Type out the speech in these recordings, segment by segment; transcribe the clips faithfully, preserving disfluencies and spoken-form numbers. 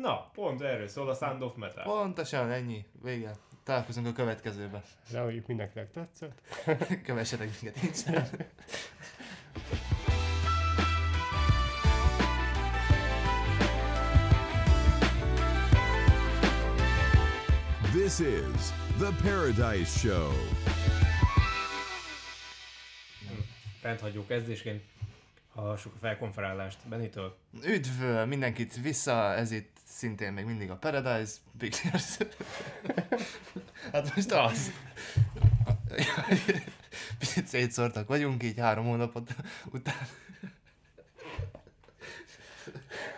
Na, pont erről szól a Sound of Metal. Pontosan, ennyi. Vége. Találkozunk a következőben. Reméljük mindenkinek tetszett. Kövessetek minket Instagramon. This is the Paradise Show. Rendhagyó kezdésként hallgassuk a felkonferálást Benitől. Üdv mindenkit vissza, ez itt szintén még mindig a Paradise Big Lears. Hát most az. Picit szétszortak vagyunk, így három hónapot után.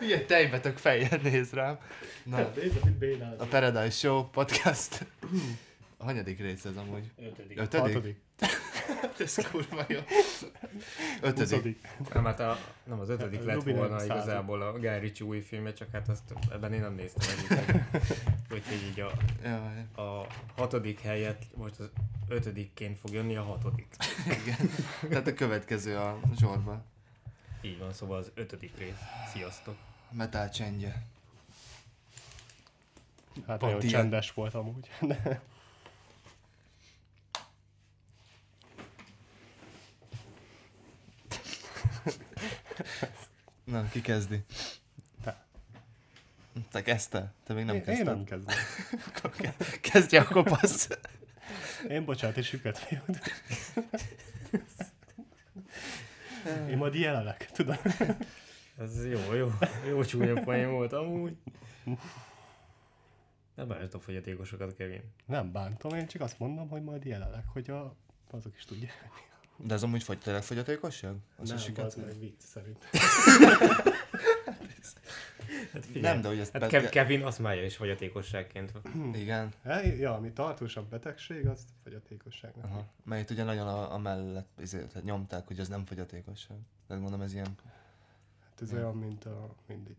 Ilyen tejbetök fejjel néz rám. Na, a Paradise Show podcast. A hanyadik rész ez amúgy? Ötödik. Ötödik? Hatodik. Ez kurva jó. Ötödik. Nem, hát a, nem az ötödik lett Ruben volna száz igazából a Guy Ritchie új filmje, csak hát azt ebben én nem néztem egyébként. Úgyhogy így a, a hatodik helyett most az ötödikként fog jönni a hatodik. Igen. Tehát a következő a sorban. Így van, szóval az ötödik rész. Sziasztok. Metal csendje. Hát nagyon csendes volt amúgy. Na, ki kezdi? Te. Te kezdte? Te még nem kezdted? Én nem kezdem. Kezdje a kopasz. Én bocsánat, és süket fiúd. Én majd jelenleg, tudod? Ez jó, jó. Jó csúnya poén volt amúgy. Nem bántad a fogyatékosokat, Kevin. Nem bántom, én csak azt mondom, hogy majd jelenleg, hogy a... azok is tudják. De ez amúgy fogy, tényleg fogyatékosság? Nem, az meg vicc szerintem. Hát nem, de hogy ezt... Hát be... Kevin azt már is fogyatékosságként. Igen. Ja, ami tartósabb betegség, azt fogyatékosságnak. Aha. Mert ugye nagyon a, a mellett ezért nyomták, hogy az nem fogyatékosság. De mondom, ez ilyen... Hát ez olyan, mint a mindig.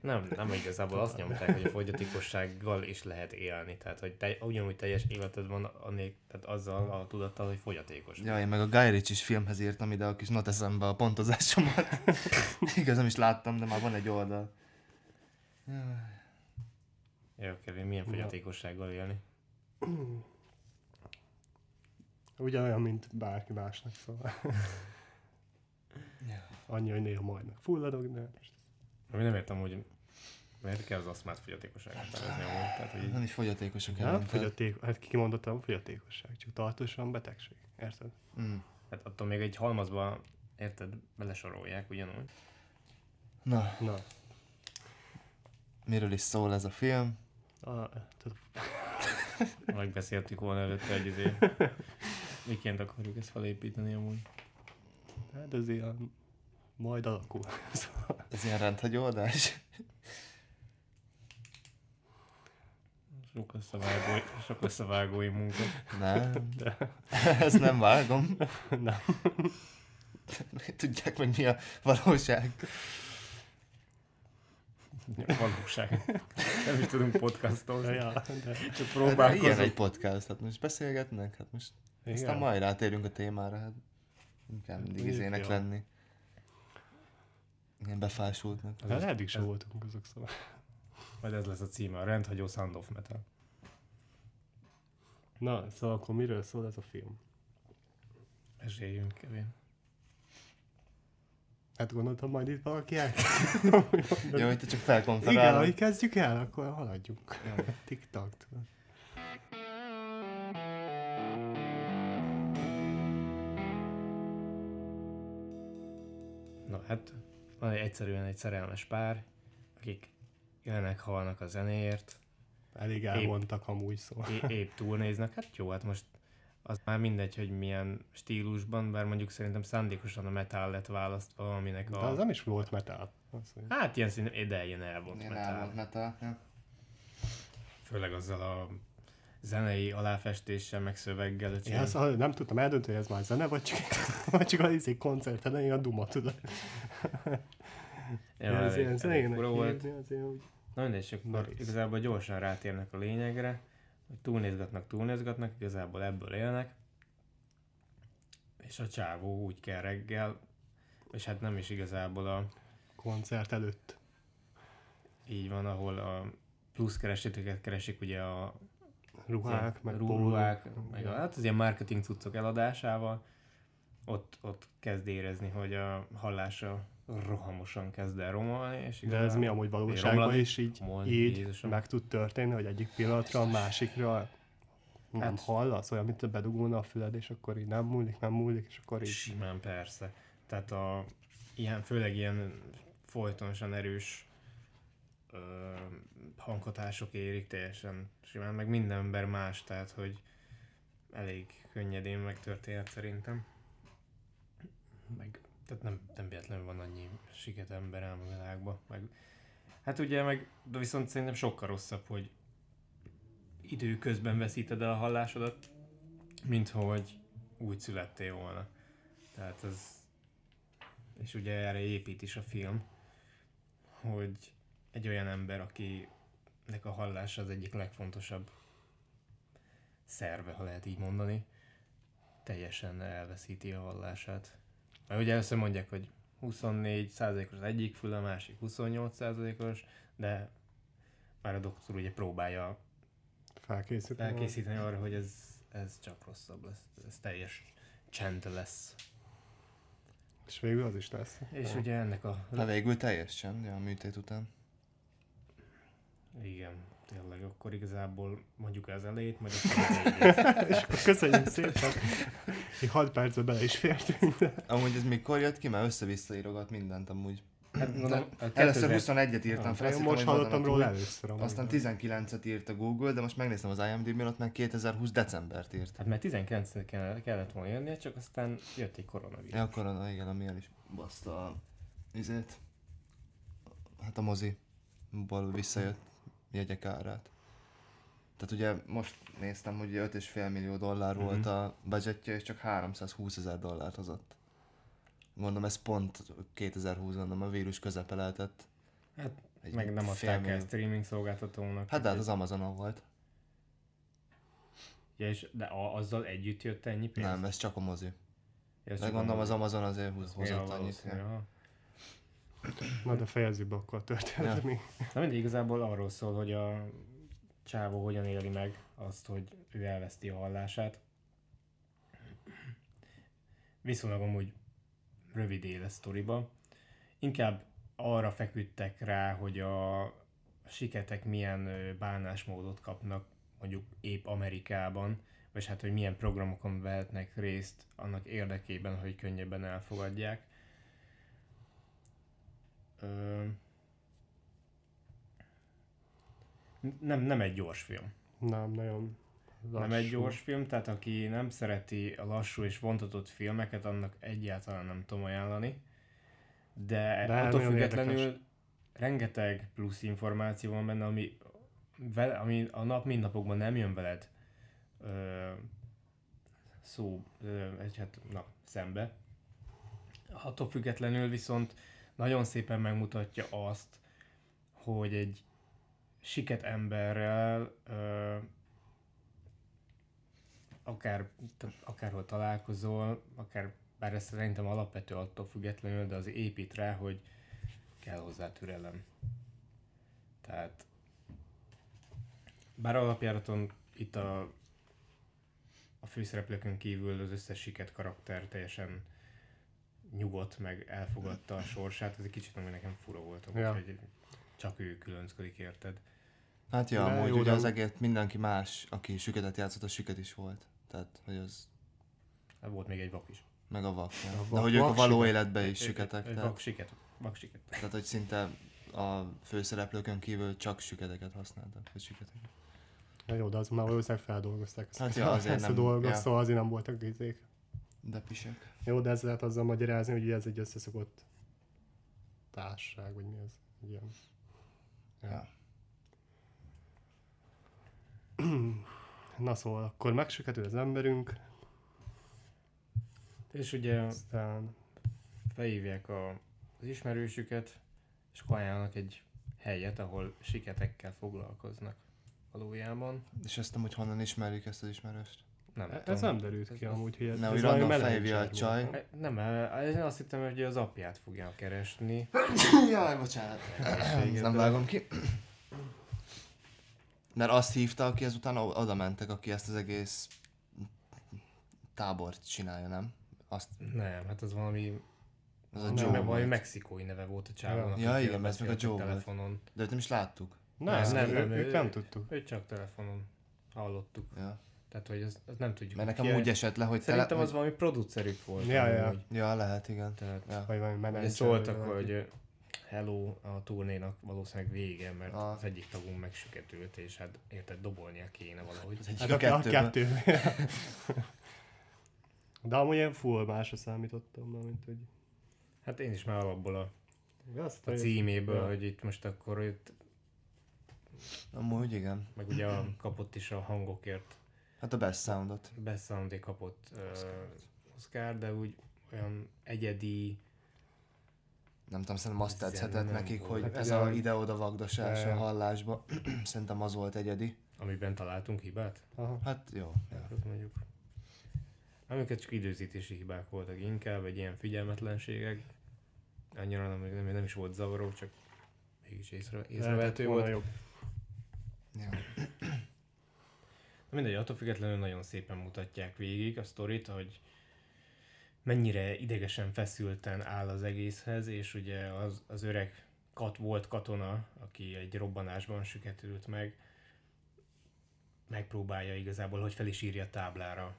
nem, nem igazából azt nyomták, hogy a fogyatékossággal is lehet élni. Tehát, hogy te, ugyanúgy teljes életed van annél, tehát azzal a tudattal, hogy fogyatékos. Ja, én meg a Guy Ritchie filmhez írtam ide a kis not eszembe a pontozásomat. Igaz, nem is láttam, de már van egy oldal. Jó, Kevin, milyen fogyatékossággal élni? Ugyanolyan, mint bárki másnak, szóval. Annyi, hogy néha majd megfulladok, de... Ami nem értem, hogy miért kell az aszmát fogyatékosságát nevezni amúgy, tehát hogy... Nem is fogyatékosok ellen. Nem, fogyatékos, hát kimondottam fogyatékosság, csak tartósan betegség, érted? Mm. Hát attól még egy halmazba, érted, belesorolják ugyanúgy. Na. Na. Miről is szól ez a film? A... Megbeszéltük volna előtte egy izé. Miként akarjuk ezt felépíteni amúgy? Hát ez ilyen... Majd alakul. Szóval... Ez ilyen rendhagyó adás? Sok összevágói, sok összevágói munka. Nem. De... Ezt nem vágom. Nem. Tudják meg mi a valóság. A valóság. Nem is tudunk podcastolni. Ja, de... Csak próbálkozunk. Ilyen egy podcast, hát most beszélgetnek. Hát most... Igen. Aztán majd rátérünk a témára. Hát inkább mindig izének lenni. Igen, befásultnak. Hát eddig sem voltunk azok szóval. Majd ez lesz a címe, a rendhagyó Sound of Metal. Na, szóval akkor miről szól ez a film? Eséljünk, Kevin. Hát gondoltam, majd itt valaki elkezdjük. Jó, hogy te csak felkonferálod. Igen, ahogy kezdjük el, akkor haladjunk. Tik-tak, tudod. Na, hát... Van egy egyszerűen egy szerelmes pár, akik jönnek, halnak a zenéért. Elég elmondtak amúgy szó. É- épp túlnéznek. Hát jó, hát most az már mindegy, hogy milyen stílusban, bár mondjuk szerintem szándékosan a metal lett választva, aminek a... De az nem is volt metal. Hát ilyen szintén, de ilyen elvont ilyen metal. Elvont metal, ja. Főleg azzal a zenei aláfestéssel, meg szöveggel. Ja, szóval nem tudtam eldönteni, hogy ez már zene, vagy csak, vagy csak az izé koncerten, én a duma, tudod. Ja, ez ilyen zenének hírni, azért úgy... Na mindegy, és akkor igazából gyorsan rátérnek a lényegre, hogy túlnézgatnak, túlnézgatnak, igazából ebből élnek, és a csávó úgy kell reggel, és hát nem is igazából a... Koncert előtt. Így van, ahol a plusz kereseteket keresik ugye a ruhák, meg ruhák, meg a, hát az ilyen marketing cuccok eladásával, ott, ott kezd érezni, hogy a hallása rohamosan kezd el romolni. És de ez mi amúgy valóságban is így, így Jézusom. Meg tud történni, hogy egyik pillanatra a másikra nem hát, hallasz, olyan, mint a bedugulna a füled, és akkor így nem múlik, nem múlik, és akkor így... Simán persze. Tehát a, ilyen, főleg ilyen folytonosan erős ö, hanghatások érik teljesen simán, meg minden ember más, tehát hogy elég könnyedén megtörténhet szerintem. Meg, tehát nem, nem véletlenül van annyi siket ember ám a világban. Meg, hát ugye meg, de viszont szerintem sokkal rosszabb, hogy időközben veszíted el a hallásodat, mint hogy úgy születtél volna. Tehát ez... És ugye erre épít is a film, hogy egy olyan ember, akinek a hallása az egyik legfontosabb szerve, ha lehet így mondani, teljesen elveszíti a hallását. Mert ugye először mondják, hogy huszonnégy százalékos az egyik fül, a másik huszonnyolc százalékos, de már a doktor ugye próbálja felkészíteni, felkészíteni arra, hogy ez, ez csak rosszabb lesz, ez teljes csend lesz. És végül az is lesz. És ugye ennek a... De végül teljes csend, a műtét után. Igen, tényleg, akkor igazából mondjuk az elejét, majd a és akkor köszönjük szépen. Még hat percbe bele is fértünk. Amúgy ez mikor jött ki? Már össze-vissza írogat mindent amúgy. Hát, mondom, először huszonegyet írtam fel, most hallottam róla először. Aztán tizenkilencet írt a Google, de most megnéztem az IMDb-n, ott már kétezer-húsz decembert írt. Hát mert tizenkilencet kellett volna jönnie, csak aztán jött egy koronavírus. Ja, a korona, igen, ami el is baszta a izét. Hát a mozi balul visszajött jegyek árát. Tehát ugye most néztem, hogy öt egész öt millió dollár mm-hmm. volt a budgetje, és csak háromszázhúszezer dollárt hozott. Mondom, ez pont kétezer-húsz, mondom, a vírus közepe lehetett. Hát egy meg nem adták el streaming szolgáltatónak. Hát de hát az Amazonon volt. Ja, és de a, azzal együtt jött ennyi pénz? Nem, ez csak a mozi. Ja, meg gondolom az Amazon azért húz, hozott annyit. Na de fejezzük be akkor a történetet. Ja. Na mindig igazából arról szól, hogy a csávó hogyan éli meg azt, hogy ő elveszti a hallását. Viszonylag amúgy rövid él a sztoriba. Inkább arra feküdtek rá, hogy a siketek milyen bánásmódot kapnak mondjuk épp Amerikában, vagy hát, hogy milyen programokon vehetnek részt annak érdekében, hogy könnyebben elfogadják. Ö... Nem, nem egy gyors film. Nem, nagyon lassú. Nem egy gyors film, tehát aki nem szereti a lassú és vontatott filmeket, annak egyáltalán nem tudom ajánlani. De, de attól függetlenül érdekes. Rengeteg plusz információ van benne, ami, vele, ami a nap mindnapokban nem jön veled ö, szó, ö, hát, na, szembe. Attól függetlenül viszont nagyon szépen megmutatja azt, hogy egy siket emberrel ö, akár, akárhol találkozol, akár, bár ez szerintem alapvető attól függetlenül, de az épít rá, hogy kell hozzá türelem. Tehát, bár alapjáraton itt a, a főszereplőkön kívül az összes siket karakter teljesen nyugodt, meg elfogadta a sorsát, ez egy kicsit, ami nekem fura volt, ja. Úgyhogy csak ő különbözködik, érted? Hát ja, amúgy ugye az egész mindenki más, aki süketet játszott, a süket is volt. Tehát, hogy az... Volt még egy vak is. Meg a vak, ja. A vak de hogy vak ők a való siket. Életben is süketek. Egy, egy vak siket. Vak siket. Tehát, hogy szinte a főszereplőkön kívül csak süketeket használtak, vagy süketeket. Na jó, de azon már valószínűleg feldolgozták ezt, hát ja, azért ezt nem, a dolgot, ja. Szóval azért nem voltak dízék. De pisek. Jó, de ez lehet azzal magyarázni, hogy ez egy összeszokott társaság, vagy mi ez? Ilyen. Ja. Ja. Na szóval, akkor megsüketül az emberünk. És ugye aztán felhívják a, az ismerősüket, és ajánlanak egy helyet, ahol siketekkel foglalkoznak valójában. És azt nem, hogy honnan ismerjük ezt az ismerőst? Nem ez tudom. Nem derült ki amúgy, hogy ez, nem, ez valami melegcsárból. A csaj. Nem, én azt hittem, hogy az apját fogják keresni. Jaj, bocsánat. Ezt nem vágom ki. Mert azt hívta, aki ezután oda mentek, aki ezt az egész tábort csinálja, nem? Azt... Nem, hát az valami... Az a Joe valami mexikói neve volt a csávónak. Ja, igen, ez meg a Joe telefonon. De őt nem is láttuk. Nem, nem, nem, őt nem tudtuk. Őt csak telefonon hallottuk. Tehát, hogy ezt, ezt nem tudjuk. Mert nekem ki, úgy esett le, hogy... Szerintem tele... az valami producerük volt. Ja, ja. ja lehet, igen. Tehát, ja. Vagy valami menedzser. Szóltak, hogy hello, a turnénak valószínűleg vége, mert a... az egyik tagunk megsüketült, és hát érted, dobolnia kéne valahogy. Az egyik hát a kettő. De amúgy ilyen full másra számítottam, mint hogy... Hát én is már alapból a, a címéből, ja. hogy itt most akkor itt... Amúgy igen. Meg ugye a, kapott is a hangokért. Hát a Best Soundot. A Best Soundot kapott Oscar. Uh, Oscar, de úgy olyan egyedi... Nem tudom, szerintem azt tetszhetett nekik, volt. Hogy hát ez a ide-oda vagdosás a hallásba, szerintem az volt egyedi. Amiben találtunk hibát? Aha. Hát jó. Hát mondjuk. Amiket csak időzítési hibák voltak inkább, vagy ilyen figyelmetlenségek. Annyira nem, nem, nem is volt zavaró, csak mégis észre, észrevehető volt. Jobb. Jó. Na mindegy, attól függetlenül nagyon szépen mutatják végig a sztorit, hogy mennyire idegesen feszülten áll az egészhez, és ugye az, az öreg kat volt katona, aki egy robbanásban süketült meg, megpróbálja igazából, hogy fel is írja a táblára,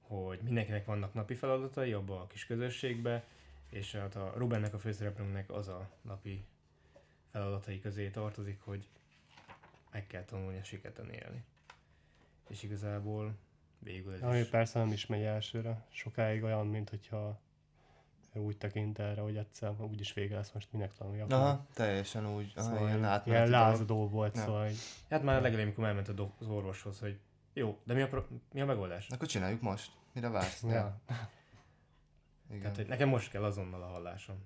hogy mindenkinek vannak napi feladatai abba a kis közösségbe, és hát a Rubennek, a főszereplőnknek az a napi feladatai közé tartozik, hogy meg kell tanulni a siketen élni. És igazából végül ez ami is... Persze nem is megy elsőre. Sokáig olyan, mint hogyha úgy tekint erre, hogy egyszer úgyis vége lesz, most minek tanulja. Aha, teljesen úgy. Aha, szóval ilyen átment, ilyen lázadó volt, nem. Szóval... Hát már a legelőbb, amikor elment az orvoshoz, hogy jó, de mi a, pro... mi a megoldás? Akkor csináljuk most. Mire vársz? Ja. Igen. Tehát, hogy nekem most kell azonnal a hallásom.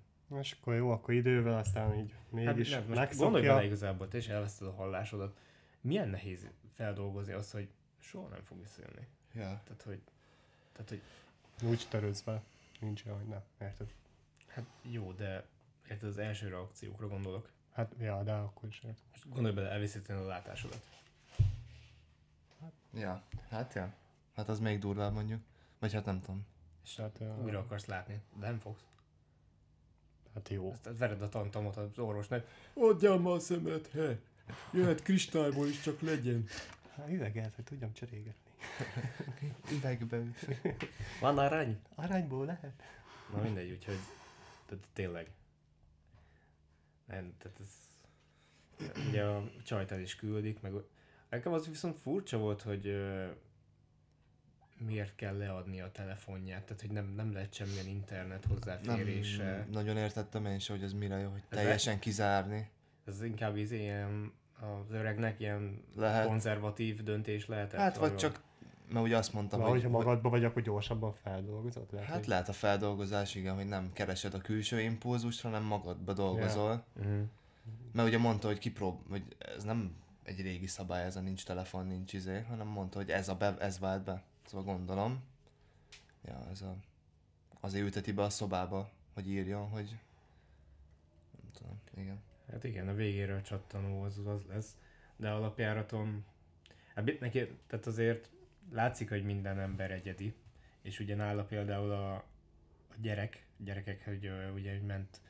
És akkor jó, akkor idővel aztán így mégis hát, megszokja. Gondolj bele igazából, te is elveszted a hallásodat. Milyen nehéz feldolgozni azt, hogy soha nem fog visszajönni. Ja. Tehát, hogy... Tehát, hogy... Úgy törődsz be. Nincs olyan, hogy nem. Érted? Hát jó, de érted, az első reakciókra gondolok. Hát, ja, de akkor is érted. Most gondolj bele, elveszíteni a látásodat. Hát, ja. Hát, ja. Hát az még durvább mondjuk. Vagy hát nem tudom. És hát, ja, újra akarsz látni, de nem fogsz. Hát jó. Aztán vered a tantamot az orvosnak. Adjál már a szemed, he! Jöhet kristályból is, csak legyen. Hát üveget, hogy tudjam cserégetni. Üvegbe is. Van arany? Aranyból lehet. Na mindegy, úgyhogy tehát tényleg. Nem, tehát ez... Ugye a csajt el is küldik, meg... Nekem az viszont furcsa volt, hogy ö, miért kell leadni a telefonját, tehát hogy nem, nem lehet semmilyen internet hozzáférése. Nem, nagyon értettem én is, hogy ez mire jó, hogy ez teljesen le... kizárni. Ez inkább az ilyen... Az öregnek ilyen lehet. Konzervatív döntés lehetett. Hát vagy olyan. Csak, mert ugye azt mondtam, valahogy, hogy... Ha magadban vagy, akkor gyorsabban feldolgozod? Lehet, hát hogy... lehet a feldolgozás, igen, hogy nem keresed a külső impulzust, hanem magadba dolgozol. Ja. Mm-hmm. Mert ugye mondta, hogy kiprób... hogy ez nem egy régi szabály, ez a nincs telefon, nincs izé, hanem mondta, hogy ez, a be, ez vált be. Szóval gondolom, ja, ez a... azért ülteti be a szobába, hogy írjon, hogy... Nem tudom, igen. Hát igen, a végéről csattanó az, az lesz, de alapjáratom, hát neki, tehát azért látszik, hogy minden ember egyedi, és ugye nála például a, a gyerek, gyerekek, hogy ugye ment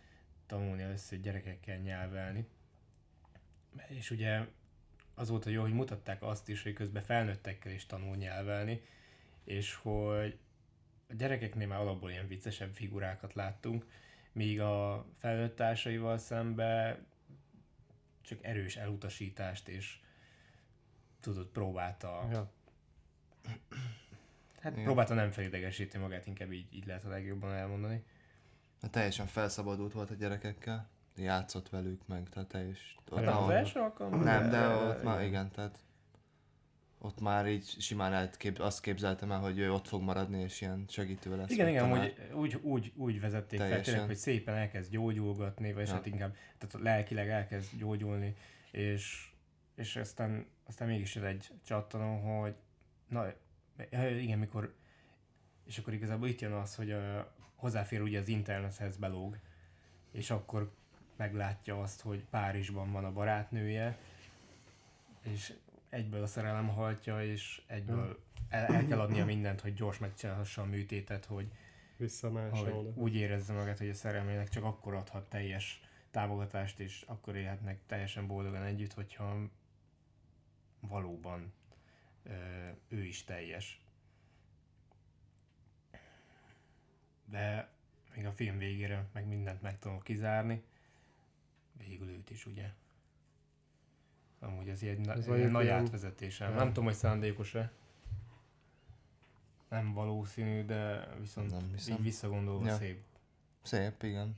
tanulni először gyerekekkel nyelvelni, és ugye az volt a jó, hogy mutatták azt is, hogy közben felnőttekkel is tanul nyelvelni, és hogy a gyerekeknél már alapból ilyen viccesebb figurákat láttunk, míg a felnőtt társaival szemben csak erős elutasítást és tudod, próbálta ja. hát igen. próbálta nem felidegesíteni magát, inkább így, így lehet a legjobban elmondani. Hát teljesen felszabadult volt a gyerekekkel, játszott velük meg, tehát teljes... Hát az első alkalom? Nem, de ott már igen, tehát ott már így simán eltkép, azt képzeltem el, hogy ő ott fog maradni, és ilyen segítő lesz. Igen, igen, úgy, úgy, úgy, úgy vezették teljesen. Fel, tényleg, hogy szépen elkezd gyógyulgatni, vagy ja. hát inkább tehát lelkileg elkezd gyógyulni, és, és aztán, aztán mégis egy csattanó, hogy na, Igen, mikor... És akkor igazából itt jön az, hogy a, hozzáfér ugye az internethez, belóg, és akkor meglátja azt, hogy Párizsban van a barátnője, és egyből a szerelem hajtja, és egyből el, el kell adnia mindent, hogy gyors megcsinálhassa a műtétet, hogy, hogy úgy érezze magát, hogy a szerelmének csak akkor adhat teljes támogatást, és akkor élhetnek teljesen boldogan együtt, hogyha valóban ö, ő is teljes. De még a film végére meg mindent megtanul kizárni. Végül őt is, ugye? Amúgy ez egy na- nagy nem... átvezetése. Nem. nem tudom, hogy szándékos-e. Nem valószínű, de viszont így visszagondolva ja. szép. Szép, igen.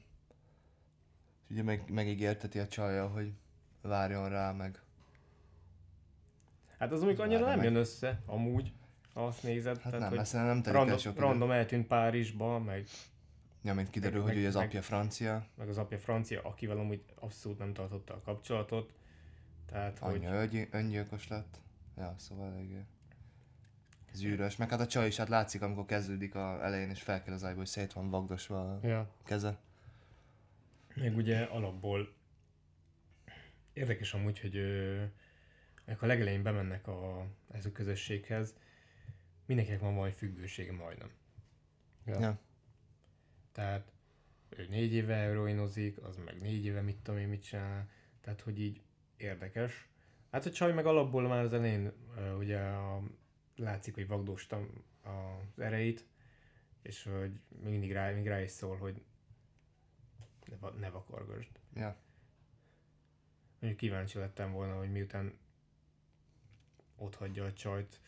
És ugye meg, megígérteti a csajjal, hogy várjon rá, meg... Hát az, amikor annyira nem meg. jön össze, amúgy. Azt nézed, hát tehát, nem, hogy nem random, random eltűnt Párizsba, meg... Ja, mint kiderül, meg, hogy az apja francia. Meg az apja francia, akivel amúgy abszolút nem tartotta a kapcsolatot. Tehát, Anyja hogy... öngyilkos lett. Ja, szóval eléggé zűrös. Meg hát a csaj is, hát látszik, amikor kezdődik a elején, és fel kell az ágyból, hogy szét van vagdosva a ja. keze. Meg ugye alapból érdekes amúgy, hogy amikor a legelején bemennek a, ez a közösséghez, mindenkinek van valami függősége majdnem. Ja. ja. Tehát ő négy éve heroinozik, az meg négy éve mit tudom én mit csinál. Tehát, hogy így érdekes. Hát a csaj meg alapból már az elején ugye a, látszik, hogy vagdóstam az erejét, és hogy mindig rá, mindig rá is szól, hogy ne, ne vakargasd. Ja. Mondjuk kíváncsi lettem volna, hogy miután ott hagyja a csajt,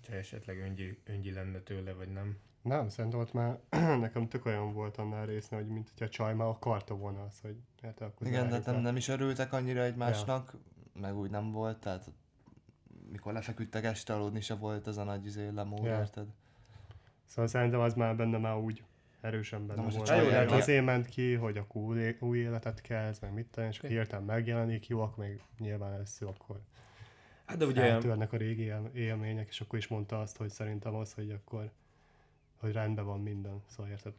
csak esetleg öngyi, öngyi lenne tőle, vagy nem? Nem, szerintem ott már nekem tök olyan volt annál részne, hogy mint hogyha a csaj már akarta volna az, hogy hát akkor igen, de nem, nem is örültek annyira egymásnak, ja. meg úgy nem volt, tehát mikor lefeküdtek este aludni se volt az a nagy izé lemód, ja. érted? Szóval szerintem az már benne már úgy erősen benne volt. Hát azért ment ki, hogy akkor új, új életet kezd, meg mit tenni, és akkor hirtelen megjelenik, jó, akkor még nyilván először akkor... Hát de ugye... eltűnnek a régi élmények, és akkor is mondta azt, hogy szerintem az, hogy akkor hogy rendben van minden. Szóval érted,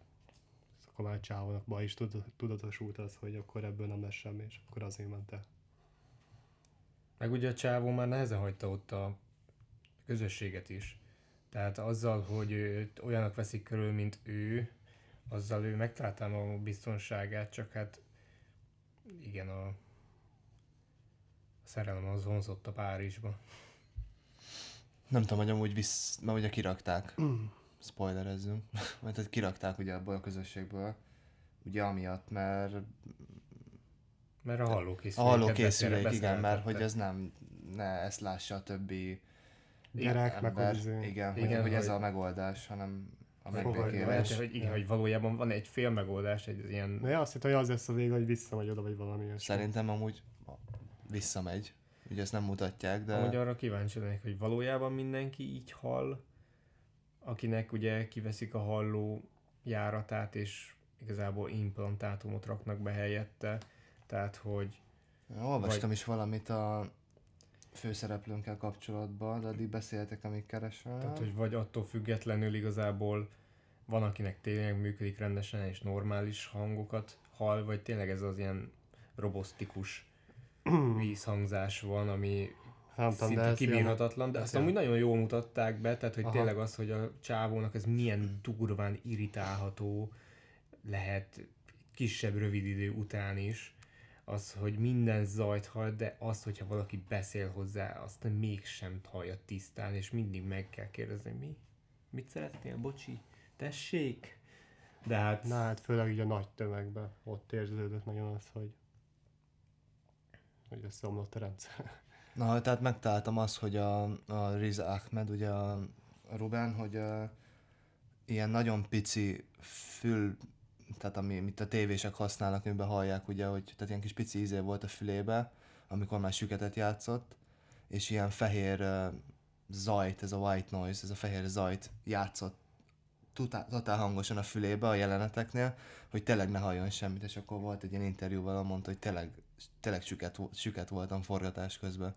akkor már csávónak baj is tudatosult az, hogy akkor ebből nem lesz semmi, és akkor azért ment el. Meg ugye a csávó már nehezen hagyta ott a közösséget is. Tehát azzal, hogy őt olyanok veszik körül, mint ő, azzal ő megtalálta a biztonságát, csak hát igen, a... A szerelem az vonzott a Párizsba. Nem tudom, hogy amúgy visz... Mert ugye kirakták. Mm. Spoilerezzünk. Mert hát kirakták ugye abból a közösségből. Ugye amiatt, mert... Mert a hallókészülék. A hallókészülék, igen, mert hogy ez nem... Ne ezt lássa a többi... Gyerek, meg igen, igen, hogy, hogy ez a megoldás, hanem... A megbékélés. Hogy igen, ja. hogy valójában van egy fél megoldás, egy ilyen... De azt hittem, hogy az lesz a vége, hogy visszamegy oda, vagy valami ilyesmi. Szerintem amúgy... visszamegy. Ugye ezt nem mutatják, de... Amúgy arra kíváncsi lennék, hogy valójában mindenki így hall, akinek ugye kiveszik a halló járatát, és igazából implantátumot raknak be helyette, tehát hogy... Ja, olvastam vagy... is valamit a főszereplőnkkel kapcsolatban, de addig beszéltek, amíg keresem. Tehát, hogy vagy attól függetlenül igazából van, akinek tényleg működik rendesen, és normális hangokat hall, vagy tényleg ez az ilyen robosztikus vízhangzás van, ami nem szinte de kibírhatatlan, de, de azt amúgy nagyon jól mutatták be, tehát hogy aha. tényleg az, hogy a csávónak ez milyen durván irritálható lehet kisebb rövid idő után is, az, hogy minden zajt hall, de az, hogyha valaki beszél hozzá, azt mégsem hallja tisztán, és mindig meg kell kérdezni, mi? Mit szeretnél? Bocsi? Tessék? De hát... Na hát főleg így a nagy tömegben ott érződött nagyon az, hogy hogy összeomlott a rendszer. Na, tehát megtaláltam azt, hogy a, a Riz Ahmed, ugye a Ruben, hogy a, ilyen nagyon pici fül, tehát ami, amit a tévések használnak, amiben hallják, ugye, hogy, tehát ilyen kis pici ízé volt a fülébe, amikor már süketet játszott, és ilyen fehér uh, zajt, ez a white noise, ez a fehér zajt játszott tutá, totál hangosan a fülébe a jeleneteknél, hogy tényleg ne halljon semmit, és akkor volt egy ilyen interjúval, mondta, hogy tényleg tényleg süket, süket voltam forgatás közben.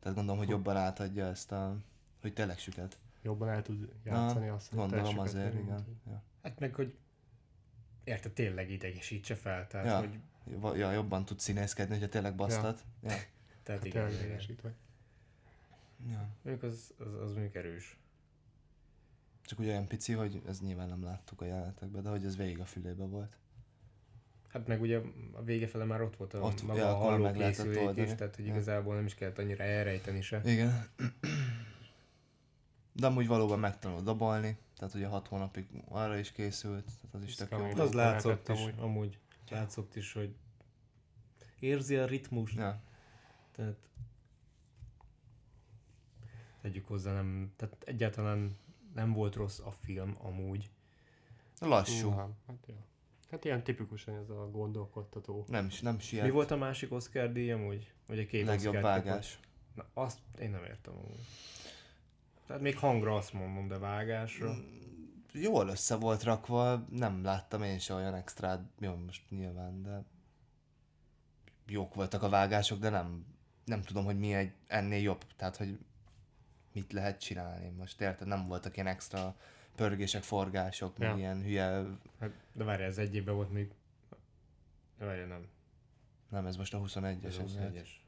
Tehát gondolom, hogy jobban átadja ezt a hogy tényleg süket. Jobban el tud játszani na, azt, hogy gondolom azért, igen. Mint, hogy... ja. Hát meg, hogy érted, tényleg idegesítse fel, tehát ja. hogy... Ja, jobban tud színészkedni, hogyha tényleg basztat. Ja. Ja. Tehát igen. Hát idegesít vagy. Ja. Mondjuk az, az, az mondjuk erős. Csak ugye olyan pici, hogy ez nyilván nem láttuk a jelenetekben, de hogy ez végig a fülébe volt. Hát meg ugye a vége fele már ott volt a ott, maga ja, a hallókészülék is, tehát hogy ja. igazából nem is kellett annyira elrejteni se. Igen. De amúgy valóban megtanul dobolni, tehát ugye hat hónapig arra is készült, tehát az is tök jó. Az látszott is, amúgy. amúgy. Látszott is, hogy érzi a ritmust. Ja. Tehát tegyük hozzá, nem, tehát egyáltalán nem volt rossz a film amúgy. Lassú. Uh, hát, ja. hát ilyen tipikusan ez a gondolkodtató. Nem, nem siet. Mi volt a másik Oscar-díj amúgy? Vagy a két legjobb Oscar vágás. Na azt én nem értem amúgy. Tehát még hangra azt mondom, de vágásra. Jól össze volt rakva, nem láttam én se olyan extrát, jó, most nyilván, de jók voltak a vágások, de nem, nem tudom, hogy mi egy ennél jobb, tehát hogy mit lehet csinálni most, érted? Nem voltak ilyen extra pörgések, forgások, ja. ilyen hülye... Hát, de várjál, ez egy évben volt még... De várjál, nem. Nem, ez most a huszonegyes. huszonegyes.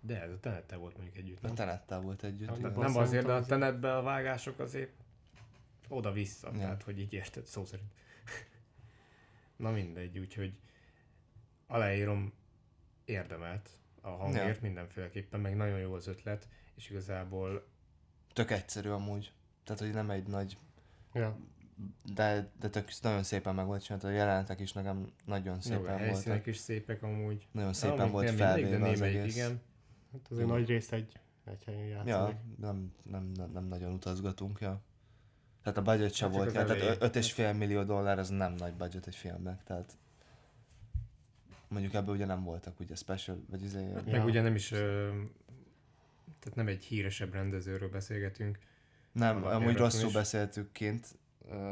De ez a Tenettel volt mondjuk együtt, nem? A Tenettel volt együtt, de, Nem azért, de a Tenetben a vágások azért oda-vissza, ja. tehát hogy így érted, szó szerint. Na mindegy, úgyhogy aláírom, érdemelt a hangért ja. mindenféleképpen, meg nagyon jó az ötlet, és igazából... Tök egyszerű amúgy, tehát hogy nem egy nagy... Ja. De, de tök, nagyon szépen meg volt csinálta, a jelenetek is nekem nagyon szépen voltak. Jó, a helyszínek is szépek amúgy. Nagyon szépen amúgy volt felvéve az egész. Igen. Hát azért nagy részt egy, egy helyen játszik. Ja, nem, nem, nem, nem nagyon utazgatunk, ja. Tehát a budget sem hát volt, ja, tehát öt egész öt millió dollár az nem nagy budget egy filmnek, tehát mondjuk ebből ugye nem voltak ugye special, vagy izé... Hát meg ja. ugye nem is, tehát nem egy híresebb rendezőről beszélgetünk. Nem, amúgy rosszul is. Beszéltük kint.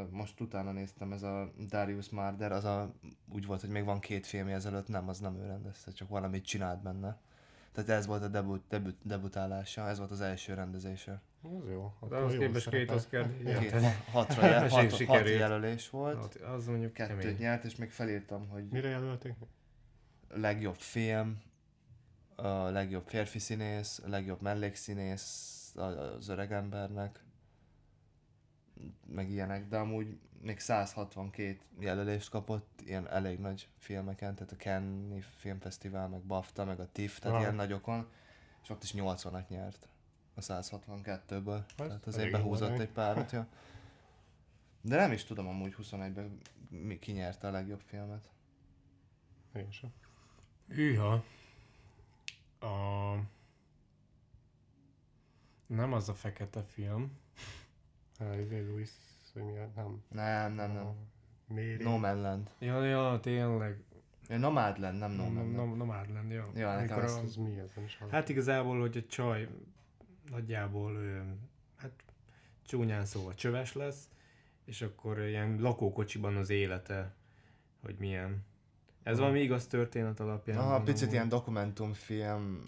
Most utána néztem, ez a Darius Marder, az a, úgy volt, hogy még van két filmje ezelőtt, nem, az nem ő rendezte, csak valamit csinált benne. Tehát ez volt a debut, debut, debutálása, ez volt az első rendezése. Az jó. De az képest két Oscar hatra hat jelölés volt, az mondjuk kettőt nyert, és még felírtam, hogy... Mire jelölték? Legjobb film, a legjobb férfi színész, a legjobb mellékszínész az öregembernek. Meg ilyenek, de amúgy még száz hatvankét jelölést kapott ilyen elég nagy filmeken, tehát a Cannes-i Filmfesztivál, meg BAFTA, meg a TIFF, tehát ah. ilyen nagyokon, és ott is nyolcvanat nyert a száz hatvankettőből, ez tehát azért behúzott egy párat, ja. De nem is tudom amúgy huszonegyben mi kinyerte a legjobb filmet. Én sem. Hűha. A... Nem az a fekete film. Louis, nem. Nem, nem, nem. Nomadland. Ja, ja, tényleg. Ja, Nomadland, nem Nomadland. No, no, Nomadland, jó. Ja, nekem az, az mi ez? Hát igazából, hogy a csaj nagyjából, hát csúnyán szóval csöves lesz, és akkor ilyen lakókocsiban az élete, hogy milyen. Ez valami igaz történet alapján. Aha, mondom, picit ilyen dokumentumfilm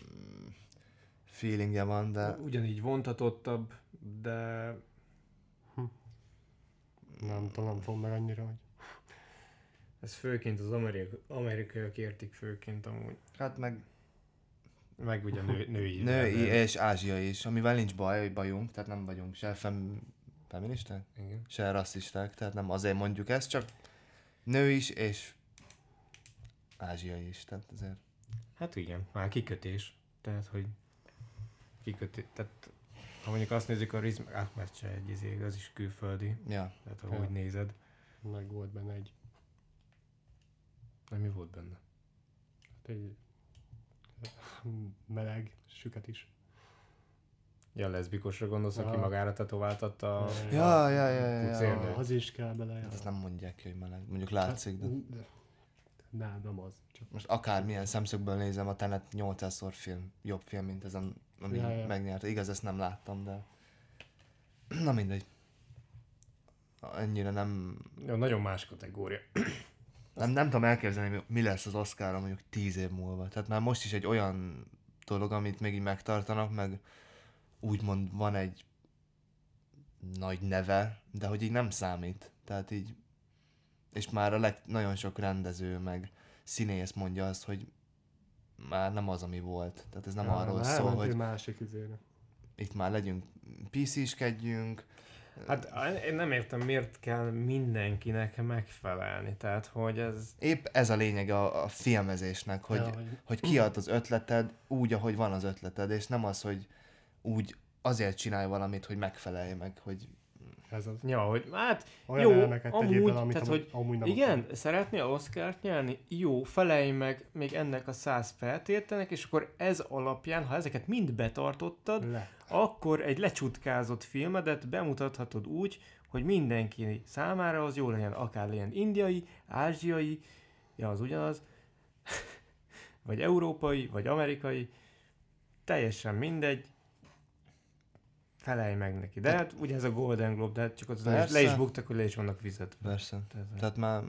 feelingje van, de... Ugyanígy vontatottabb, de... Nem, talán fogom meg annyira, hogy... Ez főként az amerik- amerikaiak értik főként amúgy. Hát meg... Meg ugye nő, női. Női és ázsiai is, amivel nincs baj, bajunk, tehát nem vagyunk se fem... feministák, igen. se rasszisták, tehát nem azért mondjuk ezt, csak nő is és ázsiai is, tehát azért... Hát igen, már kikötés, tehát hogy kikötés, tehát... Ha mondjuk azt nézzük, a Riz Ahmed se egy izé, az is külföldi. Ja. Tehát ha ja. úgy nézed. Meg volt benne egy... Nem, mi volt benne? Hát egy... meleg, süket is. Ja, leszbikosra gondolsz, ja. aki magára tetováltatta a... Ja, ja, ja, ja, ja. Az is kell bele. Hát azt nem mondják, hogy meleg. Mondjuk látszik, de... Nem, nem az. Csak... Most akármilyen szemszögből nézem, a Tenet nyolcszázszor film, jobb film, mint ezen, ami ja, ja. megnyerte. Igaz, ezt nem láttam, de... Na mindegy. Ennyire nem... Ja, nagyon más kategória. Nem, nem tudom elképzelni, mi lesz az Oscarra mondjuk tíz év múlva. Tehát már most is egy olyan dolog, amit még így megtartanak, meg úgymond van egy nagy neve, de hogy így nem számít. Tehát így, és már a leg, nagyon sok rendező meg színész mondja azt, hogy már nem az, ami volt. Tehát ez nem ja, arról szól, hogy másik izére. Itt már legyünk, pé cé-skedjünk. Hát én nem értem, miért kell mindenkinek megfelelni, tehát hogy ez... Épp ez a lényeg a, a filmezésnek, hogy, ja, hogy... hogy kiad az ötleted úgy, ahogy van az ötleted, és nem az, hogy úgy azért csinálj valamit, hogy megfelelj meg, hogy... Ez az. Ja, hogy hát olyan jó, amúgy, el, tehát, hogy amúgy nem igen, akar. Szeretnél Oscart nyerni? Jó, felelj meg még ennek a száz feltételnek, és akkor ez alapján, ha ezeket mind betartottad, Le. akkor egy lecsutkázott filmedet bemutathatod úgy, hogy mindenki számára az jó legyen, akár legyen indiai, ázsiai, ja, az ugyanaz, vagy európai, vagy amerikai, teljesen mindegy, felelj meg neki. De Te hát ugye ez a Golden Globe, de hát csak az le is buktak, hogy le is vannak fizetve. Persze. Tehát, Tehát már,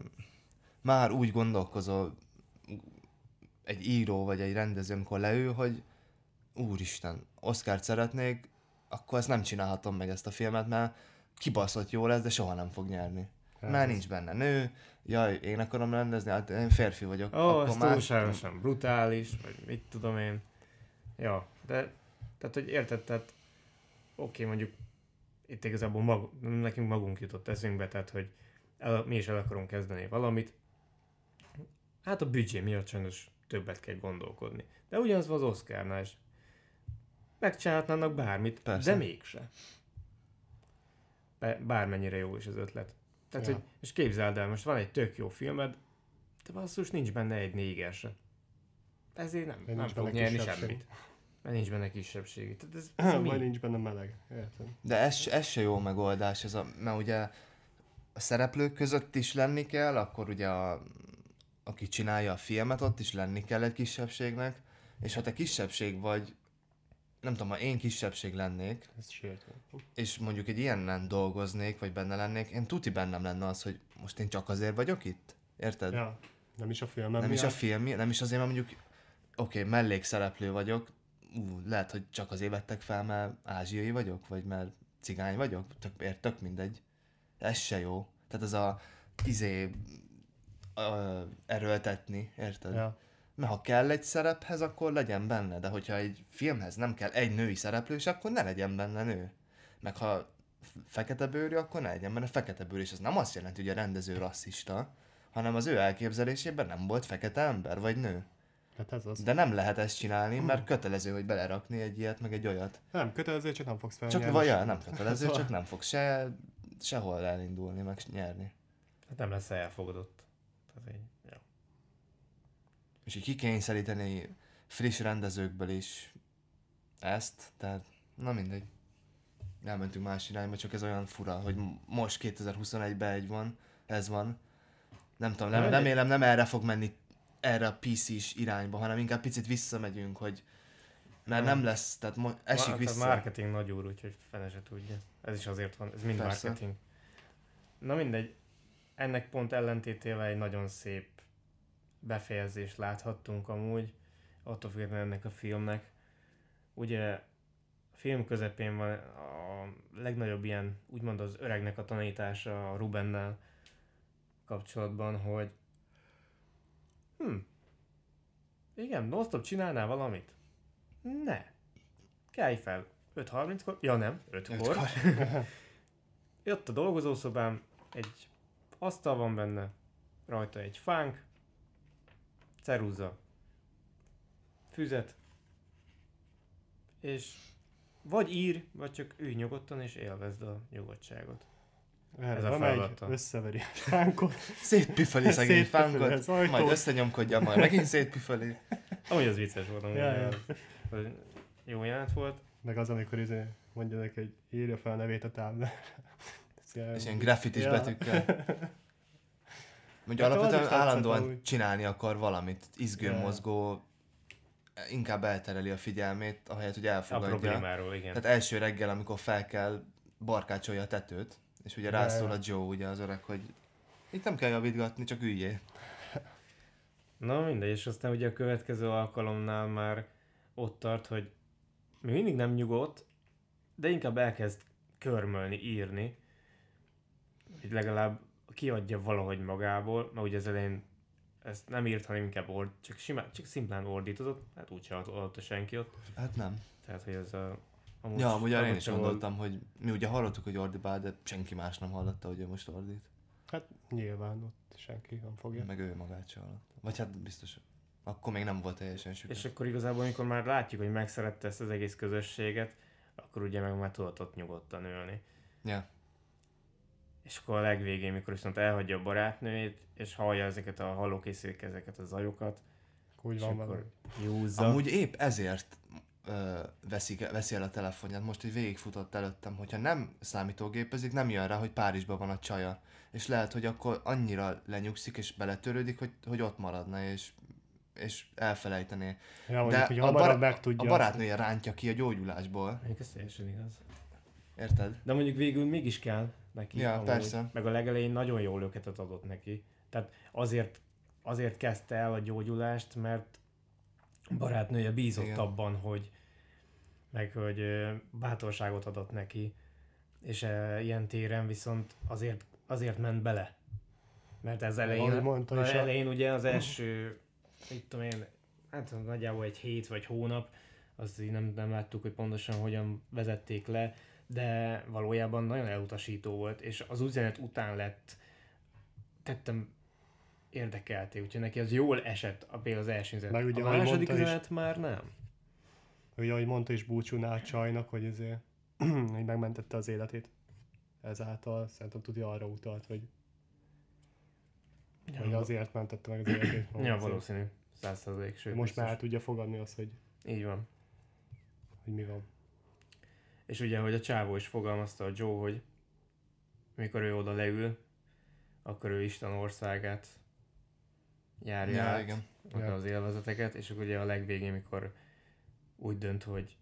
már úgy gondolkozol egy író vagy egy rendező, amikor leül, hogy úristen, Oscart szeretnék, akkor ezt nem csinálhatom meg ezt a filmet, mert kibaszott jó lesz, de soha nem fog nyerni. Hát. Már nincs benne nő, jaj, én akarom rendezni, hát én férfi vagyok. Ó, akkor ez már... túlságosan brutális, vagy mit tudom én. Ja, de tehát, hogy érted, tehát oké, okay, mondjuk itt igazából mag, nekünk magunk jutott eszünkbe, tehát hogy el, mi is el akarunk kezdeni valamit. Hát a büdzsé miatt sajnos többet kell gondolkodni. De ugyanaz van az Oscarnál is. Megcsinálhatnának bármit, Persze. de mégse. Bármennyire jó is az ötlet. Tehát, ja. hogy, és képzeld el, most van egy tök jó filmed, de basszus, nincs benne egy négerse. Ezért nem, nem fog nyerni semmit. Mert nincs benne kisebbségi. Tehát ez, ez Majd nincs benne meleg. Értem. De ez, ez se jó megoldás, ez a, mert ugye a szereplők között is lenni kell, akkor ugye a, aki csinálja a filmet, ott is lenni kell egy kisebbségnek, és ha te kisebbség vagy, nem tudom, ha én kisebbség lennék, ez és mondjuk egy ilyenen dolgoznék, vagy benne lennék, én tuti bennem lenne az, hogy most én csak azért vagyok itt. Érted? Ja. Nem is a film. Nem, nem is a film, nem is azért, mert mondjuk oké, okay, mellékszereplő vagyok, ú, lehet, hogy csak azért vettek fel, mert ázsiai vagyok, vagy mert cigány vagyok, tök, tök mindegy. Ez se jó. Tehát ez a izé ö, erőltetni, érted? Ja. Mert ha kell egy szerephez, akkor legyen benne, de hogyha egy filmhez nem kell egy női szereplős, akkor ne legyen benne nő. Meg ha fekete bőrű, akkor ne legyen benne fekete bőrű, és az nem azt jelenti, hogy a rendező rasszista, hanem az ő elképzelésében nem volt fekete ember, vagy nő. Hát ez az. De nem lehet ezt csinálni, mert kötelező, hogy belerakni egy ilyet, meg egy olyat. Nem kötelező, csak nem fogsz felnyerni. Csak vaja, nem kötelező, csak nem fogsz se, sehol elindulni, meg nyerni. Hát nem lesz elfogadott. Tehát így, jó. És így kikényszeríteni friss rendezőkből is ezt, tehát na mindegy. Elmentünk más irányba, csak ez olyan fura, hogy most kétezer-huszonegyben egy van, ez van. Nem tudom, nem, remélem nem erre fog menni erre a pé cés irányba, hanem inkább picit visszamegyünk, hogy mert nem lesz, tehát mo- esik Már, vissza. A marketing nagy úr, úgyhogy fene se tudja. Ez is azért van, ez mind Persze. marketing. Na mindegy, ennek pont ellentétével egy nagyon szép befejezést láthattunk amúgy, attól függetlenül ennek a filmnek. Ugye a film közepén van a legnagyobb ilyen, úgymond az öregnek a tanítása a Rubennel kapcsolatban, hogy Hm. igen, non-stop csinálnál valamit? Ne. Kelj fel. öt harminckor? Ja nem, ötkor. Jött a dolgozószobám, egy asztal van benne, rajta egy fánk, ceruza, füzet, és vagy ír, vagy csak ülj nyugodtan és élvezd a nyugodtságot. Erre ez a feladata. Összeveri a fánkot. Szétpüfeli szegény fánkot, majd összenyomkodja, majd megint szétpüfeli. Amúgy az vicces volt. Ja, ja. Jó jelent volt. Meg az, amikor izé mondja neki, hogy írja fel a nevét a táblára. És ilyen graffitis ja. betűkkel. Mondjuk alapvetően állandóan úgy csinálni akar valamit. Izgő ja. mozgó, inkább eltereli a figyelmét, ahelyett, hogy elfogadja. A problémáról, igen. Tehát első reggel, amikor fel kell, barkácsolja a tetőt. És ugye rászól a Joe, ugye az öreg, hogy itt nem kell javítgatni, csak üljél. Na mindegy, és aztán ugye a következő alkalomnál már ott tart, hogy még mindig nem nyugodt, de inkább elkezd körmölni, írni, hogy legalább kiadja valahogy magából, mert ugye az elején ezt nem írt, hanem inkább ord, csak, simán, csak szimplán ordítozott, hát úgyse adott senki ott. Hát nem. Tehát, hogy ez a... Amúgy ja, amúgy arra én is gondoltam, hogy mi ugye hallottuk, hogy ordibál, de senki más nem hallotta, hogy ő most ordít. Hát nyilván ott senki nem fogja. Meg ő magát sem hallott. Vagy hát biztos, akkor még nem volt teljesen süket. És akkor igazából, amikor már látjuk, hogy megszerette ezt az egész közösséget, akkor ugye meg már tudott ott nyugodtan ülni. Ja. És akkor a legvégén, mikor viszont elhagyja a barátnőjét, és hallja ezeket a hallókészülék, ezeket a zajokat, úgy és van akkor júzza. Amúgy épp ezért ö, veszi, veszi el a telefonját, most így végigfutott előttem, hogyha nem számítógépezik, nem jön rá, hogy Párizsban van a csaja. És lehet, hogy akkor annyira lenyugszik és beletörődik, hogy, hogy ott maradna, és, és elfelejtené. Ja, mondjuk, de a, bar- a barátnője azt rántja ki a gyógyulásból. Ez teljesen igaz. Érted? De mondjuk végül mégis kell neki. Ja, amúgy, persze. Meg a legelején nagyon jó löketet adott neki. Tehát azért, azért kezdte el a gyógyulást, mert barátnője bízott igen abban, hogy meg hogy bátorságot adott neki, és e, ilyen téren viszont azért, azért ment bele. Mert az elején, az elején a... ugye az első, mit tudom én, hát nagyjából egy hét vagy hónap, azt így nem, nem láttuk, hogy pontosan hogyan vezették le, de valójában nagyon elutasító volt, és az üzenet után lett tettem érdekelté, úgyhogy neki az jól esett a például az első üzenet. Ugye, a második üzenet is, már nem. Ugye, ahogy mondta is búcsúnál a csajnak, hogy ezért hogy megmentette az életét. Ezáltal szerintem tudja arra utalt, hogy, ja, hogy azért mentette meg az életét. Ja, valószínű. száz százalék, sőt. Most már el tudja fogadni azt, hogy így van. Hogy mi van. És ugye, hogy a csávó is fogalmazta a Joe, hogy mikor ő oda leül, akkor ő Isten országát járja ja, át, ja. az élvezeteket, és akkor ugye a legvégén, mikor úgy dönt, hogy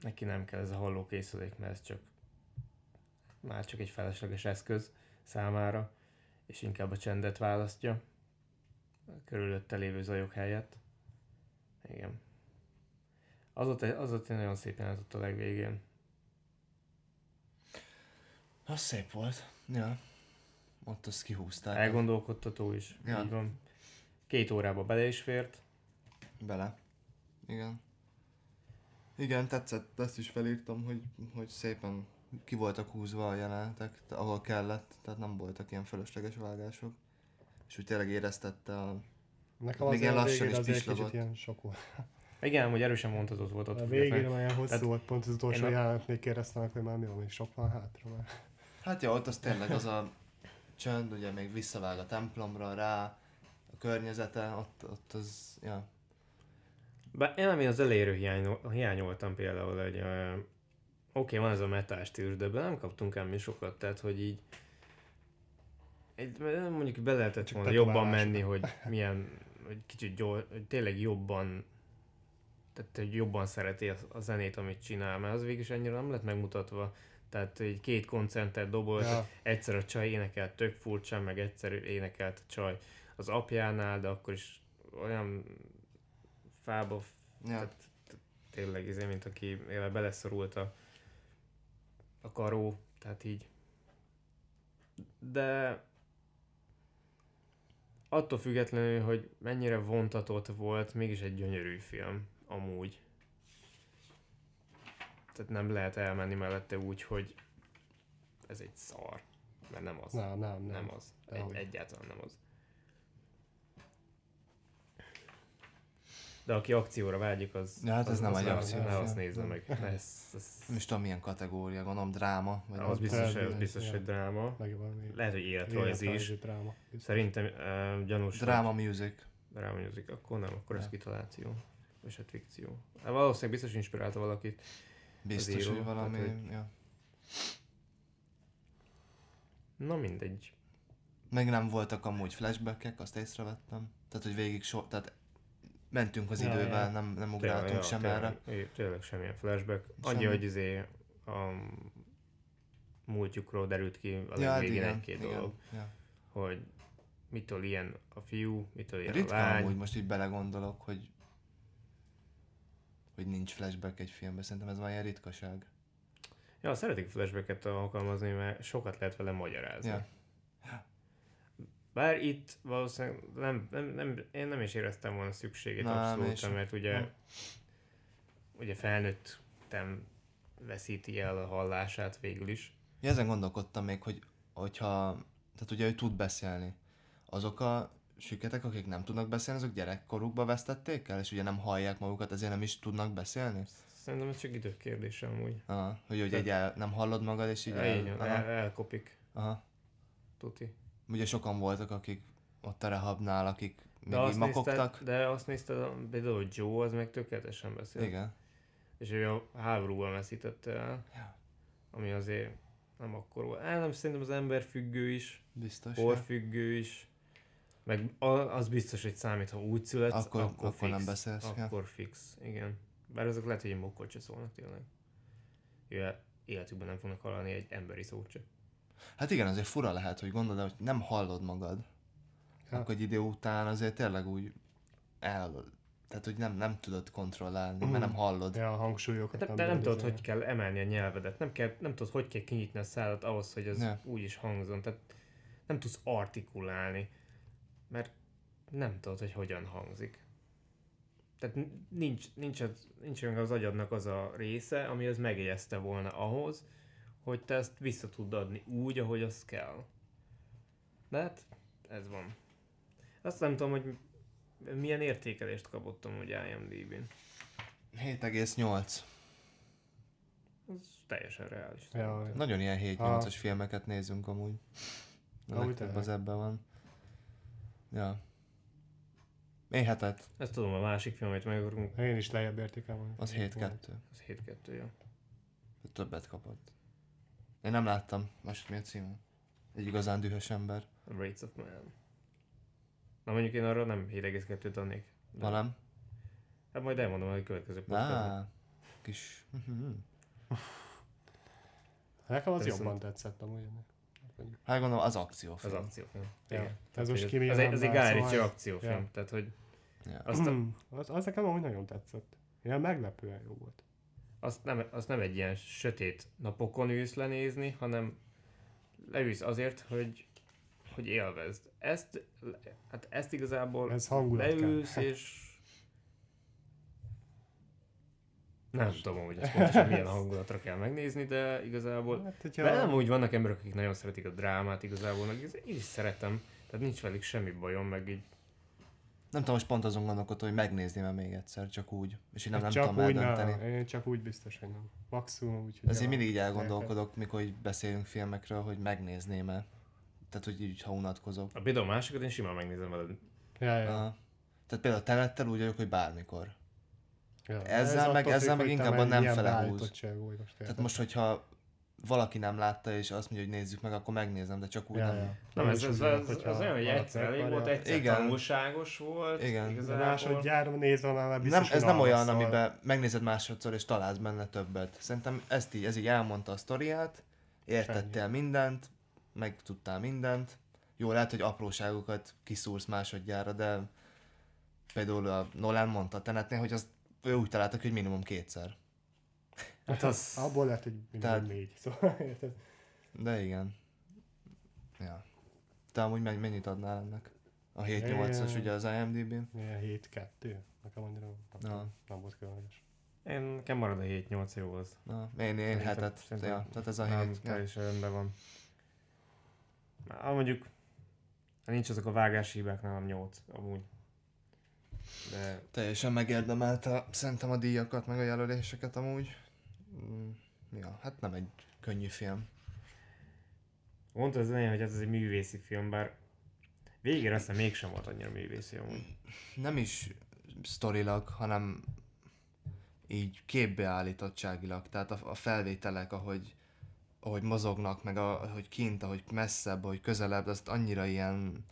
neki nem kell ez a hallókészülék, mert ez csak már csak egy felesleges eszköz számára, és inkább a csendet választja a körülötte lévő zajok helyett. Igen. Az ott, az ott nagyon szépen eltott a legvégén. Az szép volt. Ja. Ott azt kihúzták. Elgondolkodtató is. Ja. Így van. Két órába bele is fért. Bele. Igen. Igen, tetszett. Ezt is felírtam, hogy, hogy szépen ki voltak húzva a jelenetek, ahol kellett. Tehát nem voltak ilyen fölösleges vágások. És úgy tényleg éreztette a... Nekem még ilyen lassan is pislogott. Ilyen sok volt. Igen, hogy erősen mondhatott volt ott. A végén olyan hosszú tehát, volt, pont az utolsó jelenetnél kérdeztem, hogy már mi van, még sok van hátra már. Hát jó, ott az tényleg az a csönd, ugye még visszavág a templomra, rá, a környezete, ott, ott az, ja. Bár én ami az elejéről hiány, hiányoltam például, hogy uh, oké, okay, van ez a metás stílus, de nem kaptunk ám mi sokat, tehát hogy így egy, mondjuk be lehetett volna jobban menni, hogy milyen, hogy kicsit gyors, hogy tényleg jobban tehát hogy jobban szereti a zenét, amit csinál, mert az végülis annyira nem lett megmutatva. Tehát egy két koncertet dobolt, ja. egyszer a csaj énekelt tök furcsán, meg egyszer énekelt a csaj az apjánál, de akkor is olyan fába, ja. tehát tényleg izé, mint aki beleszorult a, a karó, tehát így. De attól függetlenül, hogy mennyire vontatott volt, mégis egy gyönyörű film. Amúgy. Tehát nem lehet elmenni mellette úgy, hogy ez egy szar. Mert nem az. Nem, nem, nem. Nem az. Egy, egyáltalán nem az. De aki akcióra vágyik, az... Ja, hát ez az, nem az egy akció. Ne azt nézze meg. Ez, ez... Nem is tudom milyen kategória, gondolom dráma. Vagy az, az biztos, hogy, az biztos hogy dráma. Lehet, hogy életrajzi is. Dráma. Szerintem uh, gyanús. Dráma music. Dráma music. Akkor nem, akkor ez kitaláció. És hát fikció. Hát valószínűleg biztos inspirálta valakit. Biztos, író, hogy valami... Hát, hogy... Ja. Na mindegy. Meg nem voltak amúgy flashbackek, azt észrevettem. Tehát, hogy végig so... Tehát mentünk az ja, időben, ja. nem, nem ugráltunk ja, sem tényleg, erre. Tényleg, tényleg semmilyen flashback. Annyi, Semmi. hogy izé a múltjukról derült ki a ja, legvégén hát egy-két igen, dolog. Ja. Hogy mitől ilyen a fiú, mitől ilyen ritkán a lány. Ritkán amúgy most így belegondolok, hogy hogy nincs flashback egy filmben. Szerintem ez már ilyen ritkaság. Ja, szeretik flashbacket alkalmazni, mert sokat lehet vele magyarázni. Ja. Bár itt valószínűleg nem, nem, nem, én nem is éreztem volna szükségét abszolút, mert ugye, nem. ugye felnőttem veszíti el a hallását végül is. Ja, ezen gondolkodtam még, hogy hogyha, tehát ugye ő tud beszélni. Azok a süketek, akik nem tudnak beszélni, azok gyerekkorukba vesztették el, és ugye nem hallják magukat, ezért nem is tudnak beszélni? Szerintem ez csak időkérdése amúgy. Aha, hogy ugye egy el, nem hallod magad, és így el, el, el, elkopik. Aha. Tuti. Ugye sokan voltak, akik ott a rehabnál, akik de még így makogtak. Nézted, de azt nézted, például a Joe, az meg tökéletesen beszél. Igen. És ő a háborúban veszítette el, ja. Ami azért nem akkor volt. Á, nem, szerintem az ember függő is, biztos, orfüggő ja. is, meg az biztos, hogy számít, ha úgy születsz, akkor, akkor, akkor fix. Nem beszélsz. Akkor ja. fix, igen. Bár azok lehet, hogy egy mokkot se szólnak tényleg. Jöhet, életükben nem fognak hallani egy emberi szót se. Hát igen, azért fura lehet, hogy gondolod, hogy nem hallod magad. Hát. Akkor egy idő után azért tényleg úgy el... Tehát, hogy nem, nem tudod kontrollálni, mm. mert nem hallod. Ja, a hangsúlyokat hát, nem De nem tudod, hogy kell emelni a nyelvedet. Nem, kell, nem tudod, hogy kell kinyitni a szádat ahhoz, hogy ez ja. úgy is hangzon. Tehát nem tudsz artikulálni, mert nem tudod, hogy hogyan hangzik. Tehát nincs, nincs, az, nincs az agyadnak az a része, ami az megjegyezte volna ahhoz, hogy te ezt vissza tud adni úgy, ahogy az kell. De hát ez van. Azt nem tudom, hogy milyen értékelést kapottam úgy I M D B-n. hét egész nyolc. Ez teljesen reális. Ja, nagyon ilyen hét nyolcas filmeket nézünk amúgy. A legtöbb az ebben van. Ja. Én hetet. Ezt tudom, a másik film, amit megugorunk. Én is lejjebb értékelem. Az hét kettő. Az hét kettő, jó. Többet kapott. Én nem láttam. Most mi a címe? Egy igazán dühös ember. Wrath of Man. Na mondjuk én arra nem hét egész kettőt adnék. De... Valám? Hát majd elmondom, hogy a következő podcastban. Kis... Nekem az Perszont... jobban tetszett amúgy. Hát gondolom az akciófilm. Az akciófilm. Ja. Igen. Ez, ez, ez, ez egy Guy Ritchie akciófilm. Ja. Tehát, hogy ja. azt a... az, az nekem amúgy nagyon tetszett. Ilyen meglepően jó volt. Azt nem, azt nem egy ilyen sötét napokon ülsz lenézni, hanem leülsz azért, hogy, hogy élvezd. Ezt, hát ezt igazából ez leülsz kell. És... Nem tudom, hogy ezt pontosan milyen hangulatra kell megnézni, de igazából... Hát, de nem úgy vannak emberek, akik nagyon szeretik a drámát igazából, meg én is szeretem, tehát nincs velük semmi bajom, meg így... Nem tudom, most pont azon gondolkodtam, hogy megnézném még egyszer, csak úgy. És én nem, nem tudom eldönteni. Én csak úgy biztos, hogy nem. Maximum úgy, ezért mindig így elgondolkodok, mikor így beszélünk filmekről, hogy megnézném-e. Tehát, hogy így, ha unatkozok. A például másikat én simán megnézem veled. Ja, ja. Aha. Tehát például a Tenettel úgy vagyok, hogy bármikor. Ja. Ezzel ez meg, ezzel meg inkább a nem felehúz. Tehát most, hogyha valaki nem látta és azt mondja, hogy nézzük meg, akkor megnézem, de csak úgy ja, nem. Ja. Nem, ez, ez, ez, ez, ez olyan, hogy egyszer elég volt, egyszer igen. tanulságos volt. Igen. Másodjára nézve már biztos, nem, ez nem olyan, szal. Amiben megnézed másodszor és találsz benne többet. Szerintem ezt így, ez így elmondta a sztoriát, értettél mindent, megtudtál mindent. Jó, lehet, hogy apróságokat kiszúrsz másodjára, de például a Nolan mondta a Tenetnél, hogy az ő úgy találtak, hogy minimum kétszer. Hát az... Abból lehet, hogy minimum te... négy, szóval érted? De igen. Ja. Te amúgy mennyit adnál ennek? A hét nyolcas ugye az I M D B-n? hét kettő. Nekem annyira nem, nem volt különleges. Én nekem marad a hét nyolc jó az. Na, én, én hetet. Ja, tehát ez a hét. Teljesen rendben van. Na, mondjuk, nincs azok a vágási hibák, nem nyolc amúgy. De... Teljesen megérdemelte szerintem a díjakat, meg a jelöléseket amúgy. Ja, hát nem egy könnyű film. Mondta az elején, hogy ez egy művészi film, bár végére aztán mégsem volt annyira művészi amúgy. Nem is sztorilag, hanem így képbeállítottságilag. Tehát a, a felvételek, ahogy, ahogy mozognak, meg a, ahogy kint, ahogy messzebb, ahogy közelebb, azt annyira ilyen...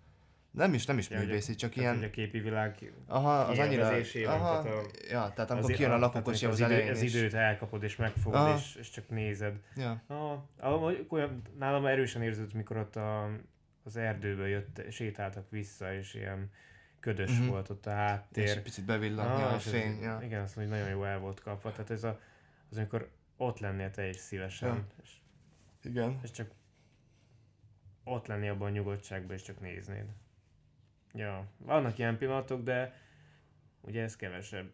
Nem is, nem is ja, művészi, csak tehát, ilyen... a képi világ aha, az annyira... Aha, a... ja, tehát amikor kijön a lakókocsi az, az elején idő, az is... időt elkapod és megfogod és, és csak nézed. Ja. Ah, olyan, nálam erősen érződött, mikor ott a, az erdőből jött, sétáltak vissza és ilyen ködös mm-hmm. volt ott a háttér. És egy picit bevilladni ah, a fény. Ja. Igen, azt mondja, hogy nagyon jó el volt kapva. Tehát ez a, az, amikor ott lennél te is szívesen. Ja. És, igen. És csak ott lenni abban a nyugodtságban, és csak néznéd. Ja, vannak ilyen pillanatok, de ugye ez kevesebb.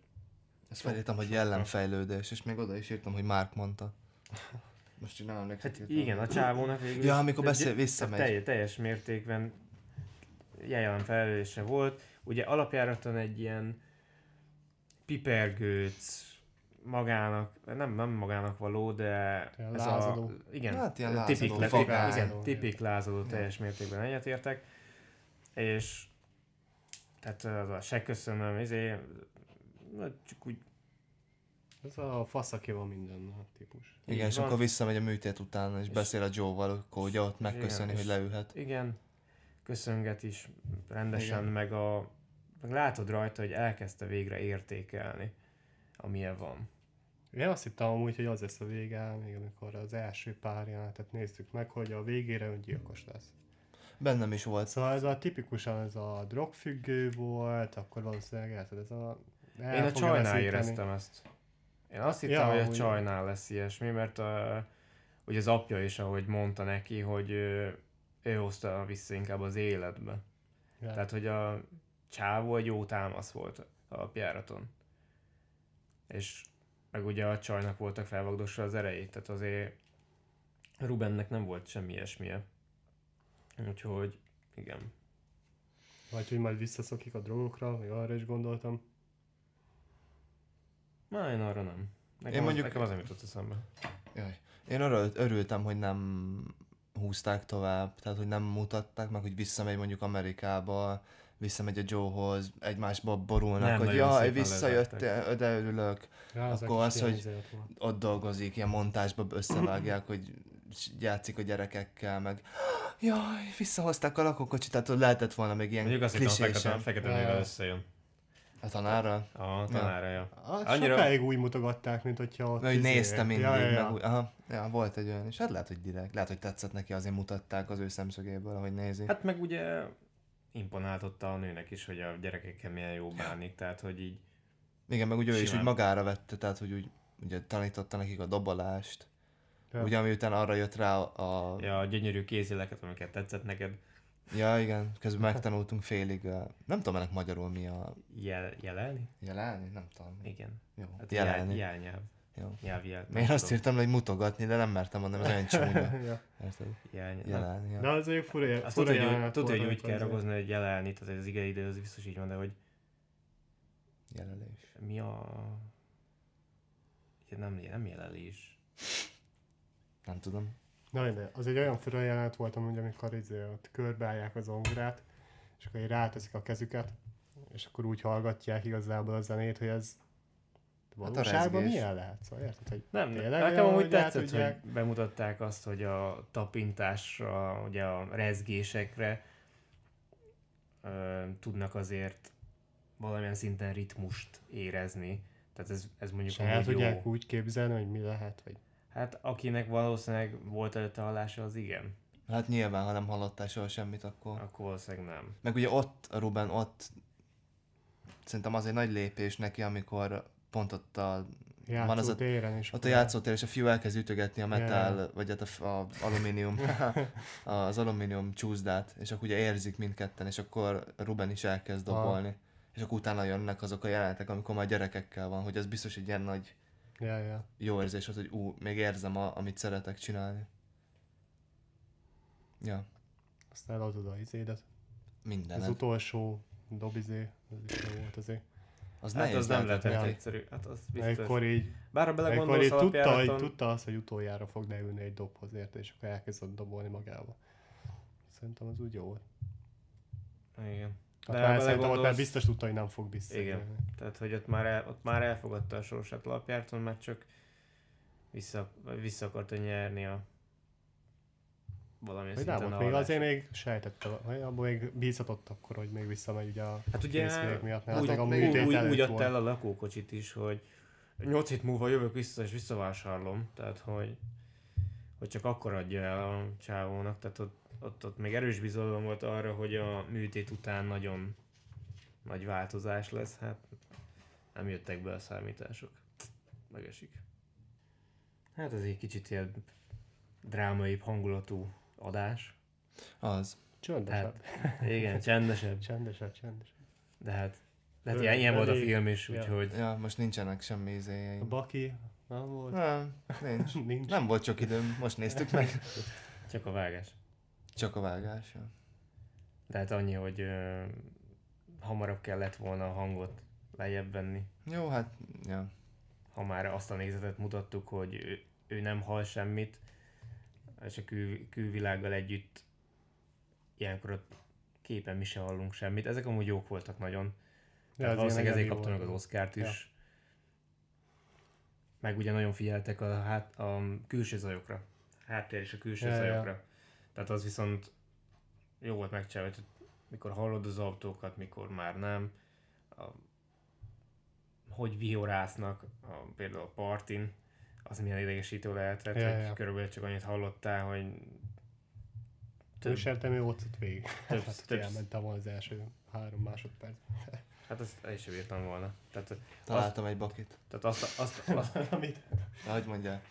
Ezt felírtam, hogy jellemfejlődés, és még oda is írtam, hogy Márk mondta. Most csinálom neki. Hát igen, a csávónak végül... Ja, amikor beszél, visszamegy. Teljes, teljes mértékben jellemfejlődése volt. Ugye alapjáraton egy ilyen pipergőc magának, nem, nem magának való, de... Ez a, igen, hát ilyen tipik lázadó, le, igen, tipik lázadó teljes mértékben egyetértek. És... Tehát az a se köszönöm, izé... Na, csak úgy... Ez a fasz, aki van minden típus. Igen, így és van. Akkor visszamegy a műtét után, és, és beszél a Joe-val, akkor ugye ott megköszöni, igen, hogy leülhet. Igen, köszönget is rendesen, igen. meg a... Meg látod rajta, hogy elkezdte végre értékelni, amilyen van. Én azt hittem amúgy, hogy az lesz a vége, még amikor az első pár jelenetet néztük meg, hogy a végére öngyilkos lesz. Bennem is volt. Szóval ez a tipikusan ez a drogfüggő volt, akkor valószínűleg érted, ez a... El Én a csajnál éreztem ezt. Én azt hittem, ja, hogy a csajnál lesz ilyesmi, mert a, ugye az apja is, ahogy mondta neki, hogy ő, ő hozta vissza inkább az életbe. Ja. Tehát, hogy a csávó egy jó támasz volt a járaton. És meg ugye a csajnak voltak felvagdosra az erejét, tehát azért Rubennek nem volt semmi ilyesmije. Úgyhogy, igen. Vagy, hogy majd visszaszokik a drogokra, vagy arra is gondoltam. Na, én arra nem. Nekem, én mondjuk... az, nekem az nem jutott eszembe. Jaj. Én arra örültem, hogy nem húzták tovább, tehát hogy nem mutatták meg, hogy visszamegy mondjuk Amerikába, visszamegy a Joe-hoz, egymásba borulnak, nem, hogy jaj, visszajöttél, de örülök. Ja, az akkor az, hogy ott dolgozik, ilyen montázsba összevágják, hogy játszik a gyerekekkel, meg jaj, visszahozták a lakókocsit, tehát lehetett volna még ilyen mondjuk klisésen. Mondjuk azt hittem, a fekete nővel összejön. A tanárral? A tanárral, ja. ja. A, Annyira... Sokáig úgy mutogatták, mint hogyha ott... Hogy nézte mindig, ja, ja, ja. meg úgy, aha, ja, volt egy olyan, és hát lehet, hogy direkt, lehet, hogy tetszett neki, azért mutatták az ő szemszögéből, ahogy nézi. Hát meg ugye imponáltotta a nőnek is, hogy a gyerekekkel milyen jó bánik, tehát hogy így... Igen, meg ugye simán... ő is úgy magára vette, tehát hogy úgy ugye tanította nekik a dobolást, ja. ugye ami után arra jött rá a... Ja, a gyönyörű kézjeleket, amiket tetszett neked. Ja, igen, közben megtanultunk félig, nem tudom ennek magyarul mi a... Jel- jelelni? Jelelni? Nem tudom. Igen. Jó, hát jelelni. Jelnyelv. Jelnyelv. Én azt írtam, hogy mutogatni, de nem mertem mondani, ez olyan csúnya. ja. Jelnyelv. Jelelni. Ja. Na, azért fura jel. Azt tudod, hogy, tud, hogy úgy kell ragozni, hogy jelelni, tehát az igen idő, az biztos így van, de hogy... Jelelés. Mi a... Nem, nem jelelés. Nem tudom. Na, de az egy olyan fura jelenet volt, amúgy, amikor izé, ott körbeállják az zongorát, és akkor ráteszik a kezüket, és akkor úgy hallgatják igazából a zenét, hogy ez valóságban hát milyen lehet? Szóval érted, hogy nem, tényleg nekem amúgy tetszett, hogy bemutatták azt, hogy a tapintásra, ugye a rezgésekre ö, tudnak azért valamilyen szinten ritmust érezni. Tehát ez, ez mondjuk amúgy jó. Tudják úgy képzelni, hogy mi lehet, vagy... Hát akinek valószínűleg volt előtte hallása, az igen. Hát nyilván, ha nem hallottál soha semmit, akkor... Akkor valószínűleg nem. Meg ugye ott, Ruben, ott szerintem az egy nagy lépés neki, amikor pont ott a... Van az a téren is. Ott a játszótér, és a fiú elkezd ütögetni a metál, yeah. vagy hát a, a alumínium, az alumínium csúszdát, és akkor ugye érzik mindketten, és akkor Ruben is elkezd dobolni. Ah. És akkor utána jönnek azok a jelenetek, amikor már gyerekekkel van, hogy ez biztos egy ilyen nagy... Yeah, yeah. Jó érzés volt, hogy ú, még érzem, a, amit szeretek csinálni. Ja. Aztán eladod a izédet. Mindened. Az utolsó dobizé, az is jó volt azért. Az hát az nem lehetett egyszerű. Hát az biztos. Ekkor így, Bár ekkor így tudta, hogy, tudta azt, hogy utoljára fog ne ülni egy dobhoz, érte, és akkor elkezdett dobolni magába. Szerintem az úgy jó volt. Igen. De hát szerintem ott már biztos tudta, hogy nem fog visszatérni. Igen, tehát hogy ott már, el, ott már elfogadta a sorsát alapjáraton, mert csak vissza, vissza akarta nyerni a valami szinten a hallást. Még azért még sejtette, abból még bízhatott akkor, hogy még visszamegy ugye a hát készülék miatt. Hát ugye úgy, úgy, úgy adta el a lakókocsit is, hogy nyolc hét múlva jövök vissza és visszavásárlom, tehát hogy, hogy csak akkor adja el a csávónak, tehát ott Ott, ott még erős bizalom volt arra, hogy a műtét után nagyon nagy változás lesz, hát nem jöttek be a számítások. Megesik. Hát ez egy kicsit ilyen drámaibb hangulatú adás. Az. Csöndesebb. Hát, igen, csendesebb. Csendesebb, csendesebb. De hát, de hát ilyen volt a film is, ja. Úgyhogy... Ja, most nincsenek semmi izéjeim. A Baki nem volt? Nem, nincs. nincs. Nem volt sok időm, most néztük meg. Csak a vágás. Csak a vágás, ja. De hát annyi, hogy ö, hamarabb kellett volna a hangot lejjebb venni. Jó, hát, ja. Ha már azt a nézetet mutattuk, hogy ő, ő nem hall semmit, és a kül, külvilággal együtt ilyenkor a képen mi sem hallunk semmit. Ezek amúgy jók voltak nagyon. Ja, valószínűleg ezért kaptam meg az Oscart is. Ja. Meg ugye nagyon figyeltek a, hát, a külső zajokra. Háttér és a külső ja, zajokra. Ja. Tehát az viszont jó volt megcsinálni, hogy mikor hallod az autókat, mikor már nem. A, hogy vihorásznak a, például a partin, az milyen idegesítő lehetett, ja, hogy ja. körülbelül csak annyit hallottál, hogy Több mi volt ott végig. Több, hát, több. Elmentem volna az első három másodperc. Hát azt el is sem bírtam volna. Tehát, Találtam azt, egy bakit. Tehát azt, azt, azt, azt amit? Na, hogy mondjál?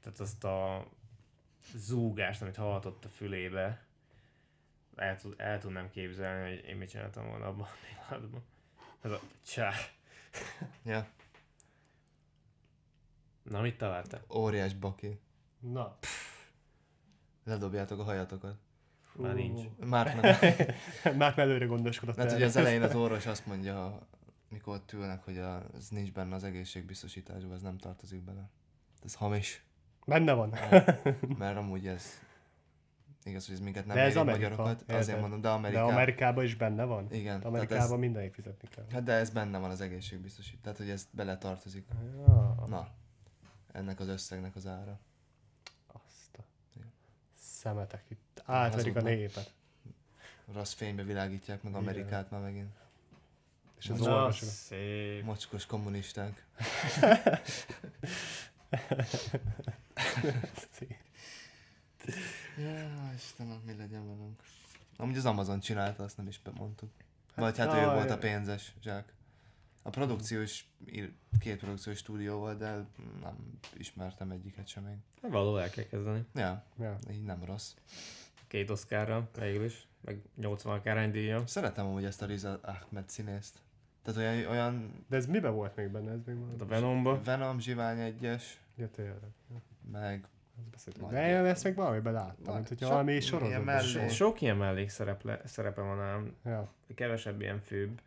Tehát azt a zúgást, amit hallhatott a fülébe, el, el tudnám képzelni, hogy én mit csináltam volna abban a pillanatban. Ez a csá. Ja. Na, mit találtál? Óriás baki. Na. Ledobjátok a hajatokat. Már nincs. Már előre gondoskodott. Mert ugye az elején az orvos azt mondja, mikor ott ülnek, hogy ez nincs benne az egészségbiztosításban, ez nem tartozik bele. Ez hamis. Benne van. Mert, mert amúgy ez igaz, hogy ez minket nem ér magyarokat. Azért érde. mondom, de Amerikában. De Amerikában is benne van? Igen. De Amerikában mindenki fizetni kell. Hát de ez benne van az egészségbiztosítás. Tehát, hogy ez bele tartozik. Ja. Na, ennek az összegnek az ára. Szemetek itt. Átverik a népet. Rassz fénybe világítják meg Amerikát igen. már megint. És az orvosok. Szép. Mocskos kommunisták. Jaj, Istenem, mi legyen velünk. Amúgy az Amazon csinálta, azt nem is bemondtuk. Vagy hát, hát ő jaj. volt a pénzes zsák. A produkciós, két produkciós stúdió volt, de nem ismertem egyiket sem még. Hát való el kell kezdeni. Ja, ja, így nem rossz. Két Oscarra, végül is, meg nyolcvan akárhány díja. Szeretem amúgy ezt a Riz Ahmed színészt. Tehát olyan, olyan... De ez miben volt még benne? Ez még a Venomba. Venom, Zsivány egyes. Ja, tényleg. Meg... De én ezt meg valamiben láttam, mint hogyha valami sorozat. So, sok ilyen mellékszerepe szerepe van ám. Ja. Kevesebb ilyen főbb.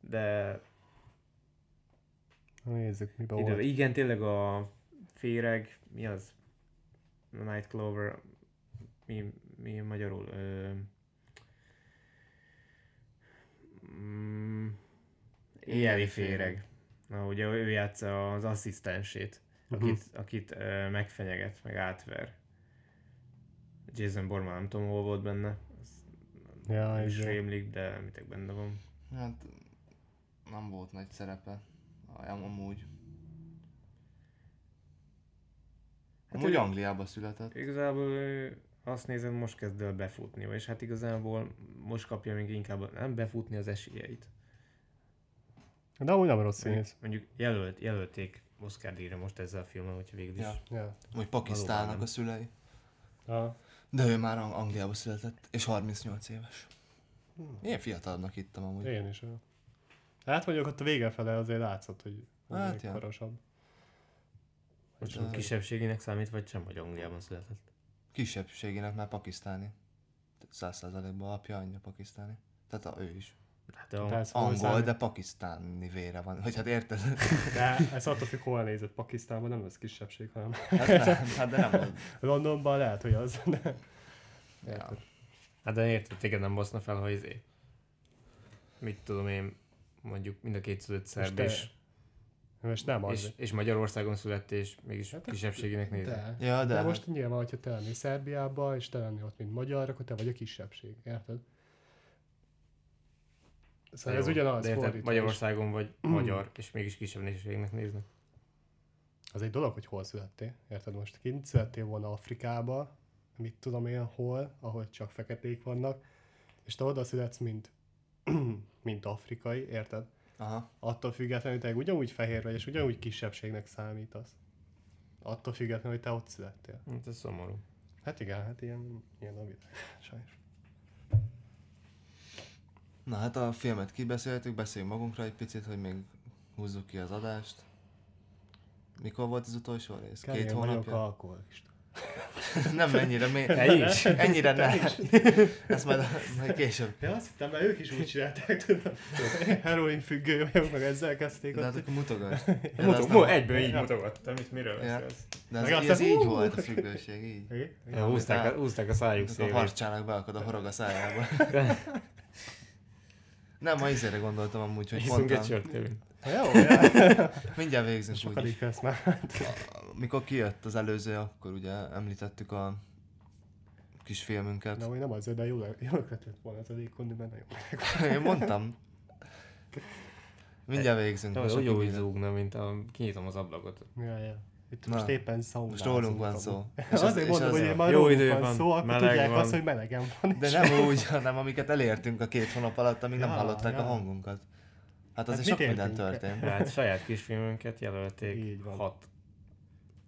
De... Nézzük, miben idő. Volt. Igen, tényleg a féreg, mi az? Night Clover, mi, mi magyarul? Ö... Mm... Éjjeli féreg. Na, ugye ő játsza az asszisztensét, akit, uh-huh. akit ö, megfenyeget, meg átver. Jason Bourne, nem tudom, hol volt benne. Ja, nem is rémlik, de mitek benne van. Hát... Nem volt nagy szerepe, amúgy. Hát amúgy ő, Angliába született. Igazából ő azt nézem, most kezd el befutni, és hát igazából most kapja még inkább nem befutni az esélyeit. De amúgy nem rossz színész. Mondjuk jelölt, jelölték Oscar-díjra most ezzel a filmmel, hogyha végül is. Ja. Ja. Hogy Pakisztánnak a szülei. Ja. De ő már Angliába született, és harmincnyolc éves. Hmm. Én fiatalabbnak hittem amúgy. Én is. Hát mondjuk ott a vége fele azért látszott, hogy hát, még korosabb. Most a kisebbségének számít, vagy sem, hogy Angliában született? Kisebbségének már pakisztáni. száz százalékban apja, anyja pakisztáni. Tehát a, ő is. Hát de a... Angol, szállít. De pakisztáni vére van. Hogy hát érted? De ez attól függ, hol nézett Pakisztánban, nem lesz kisebbség, hanem... Hát, nem, hát de nem volt. Londonban lehet, hogy az. De... Ja. Hát de érted, téged nem baszna fel, hogy izé... Mit tudom én... Mondjuk mind a kétszázöt szerb és, és, és, és Magyarországon született, és mégis hát kisebbségének nézve. Ja, de, de hát. Most nyilván, hogyha te lennél Szerbiába, és te lennél ott, mint magyar, akkor te vagy a kisebbség, érted? Szóval jó, ez ugyanaz fordítás. Magyarországon vagy magyar, és mégis kisebbségnek néznek. Az egy dolog, hogy hol születtél, érted? Most kint születtél volna Afrikába, mit tudom én hol, ahol csak feketék vannak, és te oda születsz, mint mint afrikai, érted? Aha. Attól függetlenül, hogy te ugyanúgy fehér vagy, és ugyanúgy kisebbségnek számítasz. Attól függetlenül, hogy te ott születtél. Hát ez szomorú. Hát igen, hát ilyen, ilyen a világ, sajnos. Na hát a filmet kibeszéltük, beszéljünk magunkra egy picit, hogy még húzzuk ki az adást. Mikor volt az utolsó rész? Kevin, Két hónapja? Alkoholista. Nem ennyire, mi... ne is. ennyire ne. ne. Is. Ezt majd, majd később. Ja, azt hittem, mert ők is úgy csinálták, tudom. Heroin függő, meg ezzel kezdték. De hát akkor mutogat. Ja, Mutog, nem... Egyből így mutogattam, itt miről beszélsz. Ja. De ez, ez így hú, volt a függőség, így. Ja, húzták, húzták a szájuk szélét. A harcsának beakad a horog a szájába. Nem, ma izére gondoltam amúgy, hogy hiszunk mondtam. Hiszunk egy sört, Kevin. Jó, jaj. Mindjárt végzünk sokadik úgyis. Mikor kijött az előző, akkor ugye említettük a kis filmünket. De hogy nem azért, de jól ötlet volna az adékkondi, mert nagyon meg. Én mondtam. Mindjárt végzünk. Jó, jó így zúgna, mint a... kinyitom az ablakot. Ja, ja. Itt most éppen szó. Most rólunk van szó. Azért mondom, hogy én már rólunk van szó, akkor tudják azt, hogy melegem van. De nem úgy, hanem amiket elértünk a két hónap alatt, amíg nem hallották a hangunkat. Hát azért hát sok minden történt. Hát saját kisfilmünket jelölték hat.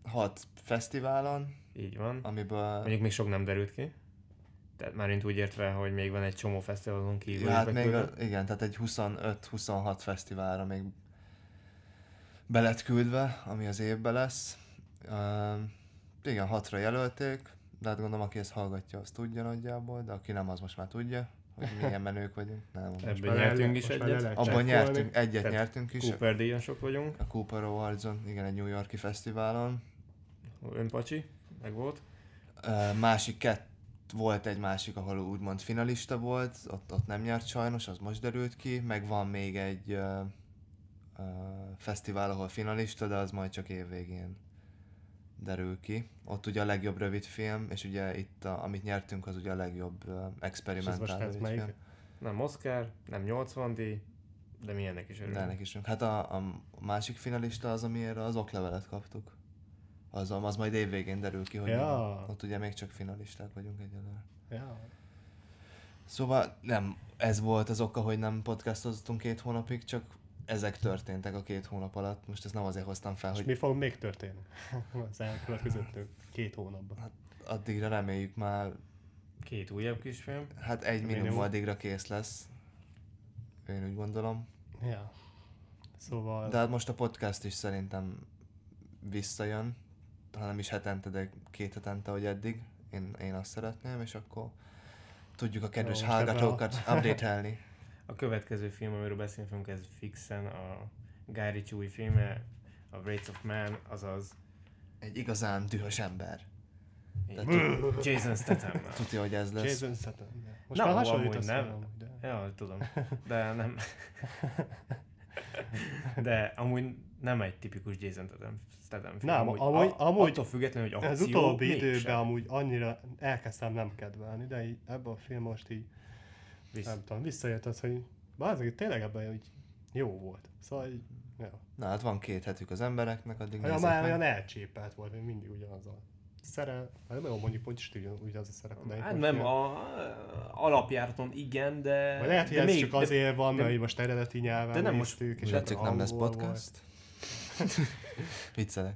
Hat fesztiválon. Így van. Amiből... Mondjuk még sok nem derült ki. Tehát márint úgy értve, hogy még van egy csomó fesztiválon kívül. Hát még a, igen, tehát egy huszonöt-huszonhat fesztiválra még be lett küldve, ami az évben lesz. Uh, igen, hatra jelölték, de hát gondolom, aki ezt hallgatja, az tudja nagyjából, de aki nem, az most már tudja, hogy milyen menők vagyunk. Ebből nyertünk is egyet. Abban nyertünk, egyet tehát nyertünk is. Cooper díjon sok vagyunk. A Cooper Awardson, igen, egy New Yorki fesztiválon. Önpacsi, meg volt. Uh, másik kett, volt egy másik, ahol úgymond finalista volt, ott, ott nem nyert sajnos, az most derült ki, meg van még egy uh, uh, fesztivál, ahol finalista, de az majd csak évvégén derül ki. Ott ugye a legjobb rövid film, és ugye itt, a, amit nyertünk, az ugye a legjobb uh, experimentál rövid film. Nem Oscar, nem nyolcvan díj, de mi ennek is örülünk. De ennek is örülünk. Hát a, a másik finalista az, amiért az oklevelet kaptuk. Az, az majd évvégén derül ki, hogy ja. Ott ugye még csak finalisták vagyunk egyelőre. Ja. Szóval nem ez volt az oka, hogy nem podcastoztunk két hónapig, csak ezek történtek a két hónap alatt. Most ezt nem azért hoztam fel, és hogy... mi fog még történni az elkövetkező két hónapban? Hát addigra reméljük már... Két újabb kisfilm. Hát egy minimum, minimum addigra kész lesz. Én úgy gondolom. Ja. Szóval... De hát most a podcast is szerintem visszajön. Hanem is hetente, de két hetente, hogy eddig. Én, én azt szeretném, és akkor tudjuk a kedves jó, hallgatókat a... update-elni. A következő film, amiről beszélni fogunk, ez fixen a Guy Ritchie új filme, a Wrath of Man, azaz... Egy igazán dühös ember. T- Jason Statham. Tudja, hogy ez lesz. Jason Statham. Most no, már hasonlít azt mondom. De... Ja, tudom. De nem... De amúgy nem egy tipikus Jason Statham film. Nem, amúgy, amúgy, amúgy attól függetlenül, hogy akció, az utóbbi időben sem. Amúgy annyira elkezdtem nem kedvelni, de így ebben a film most így Visz. nem tudom, visszajött az, hogy bázik, tényleg ebben hogy jó volt. Szóval így, jó. Na hát van két hetük az embereknek, addig nézzük. Már olyan elcsépelt volt, hogy mindig ugyanaz a szerep. Hát nem mondjuk pontos, hogy ugyanaz a szerep. Hát nem, a, a, alapjáraton igen, de... Vagy lehet, hogy ez csak azért van, mert most eredeti nyelven néztük. De nem most nem lesz podcast. Viccelek.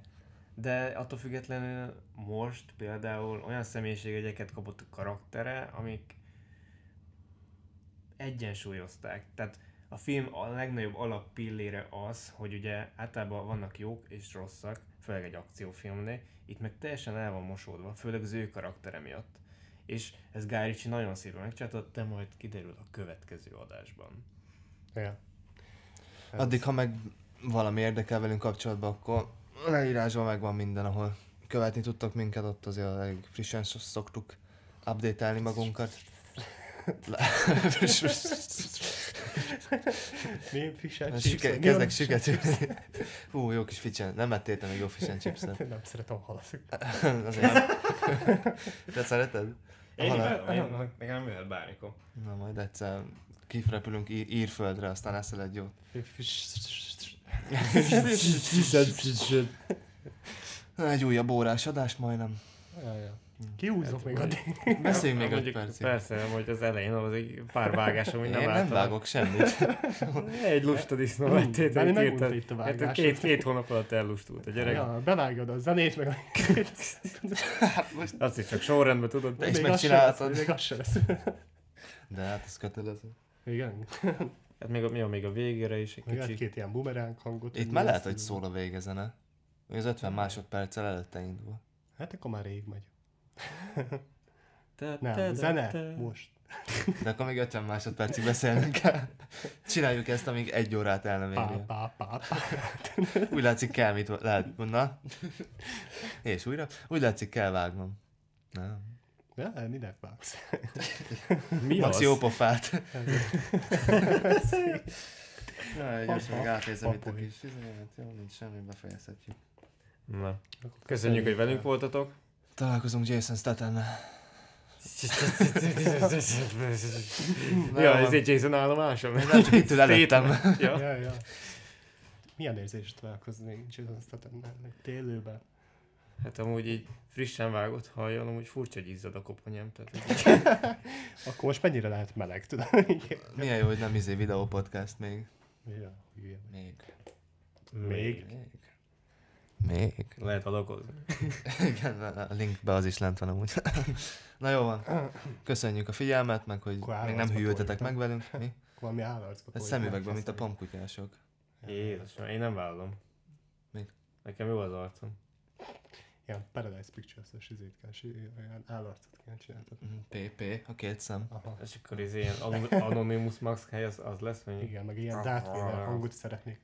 De attól függetlenül most például olyan személyiségegyeket kapott a karaktere, amik egyensúlyozták. Tehát a film a legnagyobb alappillére az, hogy ugye általában vannak jók és rosszak, főleg egy akciófilmnél, itt meg teljesen el van mosódva, főleg az ő karaktere miatt. És ez Guy Ritchie nagyon szépen megcsinálta, de majd kiderül a következő adásban. Ja. Ez... Addig, ha meg valami érdekel velünk kapcsolatban, akkor leírásban megvan minden, ahol követni tudtak minket, ott azért elég frissen szoktuk update-elni magunkat. Mi fish and chips? Kezdek süket. Hú, jó kis fish and... Nem ettél még jó fish and chips-et? Nem szeretem a halaszik. Te szereted? Én nem, nekem jöhet bármikor. Na majd egyszer kifrepülünk Írföldre, aztán eszel egy jót. Egy újabb órás adás majdnem. Kihúzok még addig. Beszéljünk még öt percig. Persze, hogy az elején az egy pár vágás, amit nem láttam. Én nem vágok semmit. Egy lusta disznó vagy tétel. Én nem úgy itt a vágás. Két hónap alatt ellustult a gyerek. Bevágod a zenét, meg a két. Azt is csak sorrendben tudod. De is megcsináltad. Még az sem lesz. De hát ez kötelező. Igen. Hát még a, még a végére is egy kicsit. Két ilyen bumeránk hangot. Itt már lehet, hogy szól a végezene. Még az ötven másodperccel előtte indul. Hát akkor már rég megy. Nem, zene, most. De akkor még ötven másodpercig beszélnünk kell. Csináljuk ezt, amíg egy órát el nem érjük. Úgy látszik kell, mit lehet. Na. És újra. Úgy látszik kell vágnom. Nem. Ja, minek vágsz? Mi az? Jópofát. Na, gyorsan meg átérzem itt a kis tizenöt. Jó, nincs semmi, befejezhetjük. Na. Köszönjük, hogy velünk voltatok. Találkozunk Jason Stathamnál. Ja, ez egy Jason állomásom. Nem csak itt előttem. Milyen érzés találkozni Jason Stathamnál? Télőben? Hát amúgy így frissen vágott hajjal, amúgy furcsa, hogy izzad a koponyám. Tehát... Akkor most mennyire lehet meleg, tudom. Milyen jó, hogy nem izé videó podcast még. Ja, még. Még. Még. Még. Még. Lehet adakozni. Igen, a linkben az is lent van amúgy. Na jó van. Köszönjük a figyelmet, meg hogy Kváll még nem hűltetek meg velünk. Mi? Valami állarcba. Ez szemüvegben, mint a pamkutyások. Jézusom, én nem vállom. Mit? Nekem jó az arcom. Ilyen Paradise Pictures-es izét kell, ilyen állarcot kell csináltatni. pé pé, a két szem. Aha. És akkor ez ilyen Anonymous Max hely, az, az lesz mondjuk. Igen, meg ilyen Darth Vader hangot szeretnék.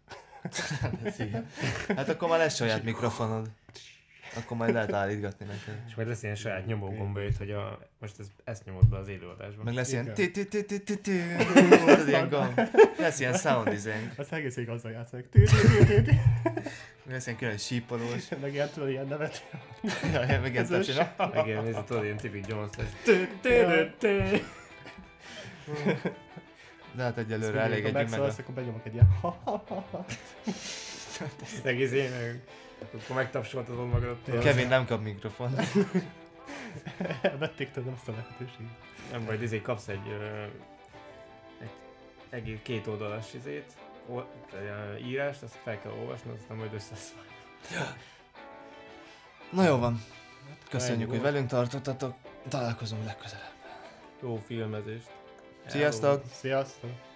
Hát akkor már lesz saját mikrofonod. Akkor majd lehet állítgatni neked. És majd lesz ilyen saját nyomógomba jött, hogy a... Most ez, ezt nyomod be az élőadásban. Meg lesz ilyen... Az ilyen gomb. Lesz ilyen sound design. Azt egész ég azzal játszanak. Lesz ilyen külön sípolós. Meg ilyen tudod ilyen nevet. Meg ilyen többség. Meg ilyen nézd, tudod ilyen tipik Jones-t. De hát egyelőre elég együnk meg a... Akkor benyomok egy ilyen... Egész én meg... Akkor megtapsoltad magadat. Kevin nem kap mikrofon. Elvették tőlem azt a lehetőséget. Nem baj, izé kapsz egy... egy két oldalas izét, írást, azt fel kell olvasni, aztán majd összeszvál. Na jó van. Köszönjük, hogy velünk tartottatok. Találkozunk legközelebb. Jó filmezést. Sziasztok! Sziasztok!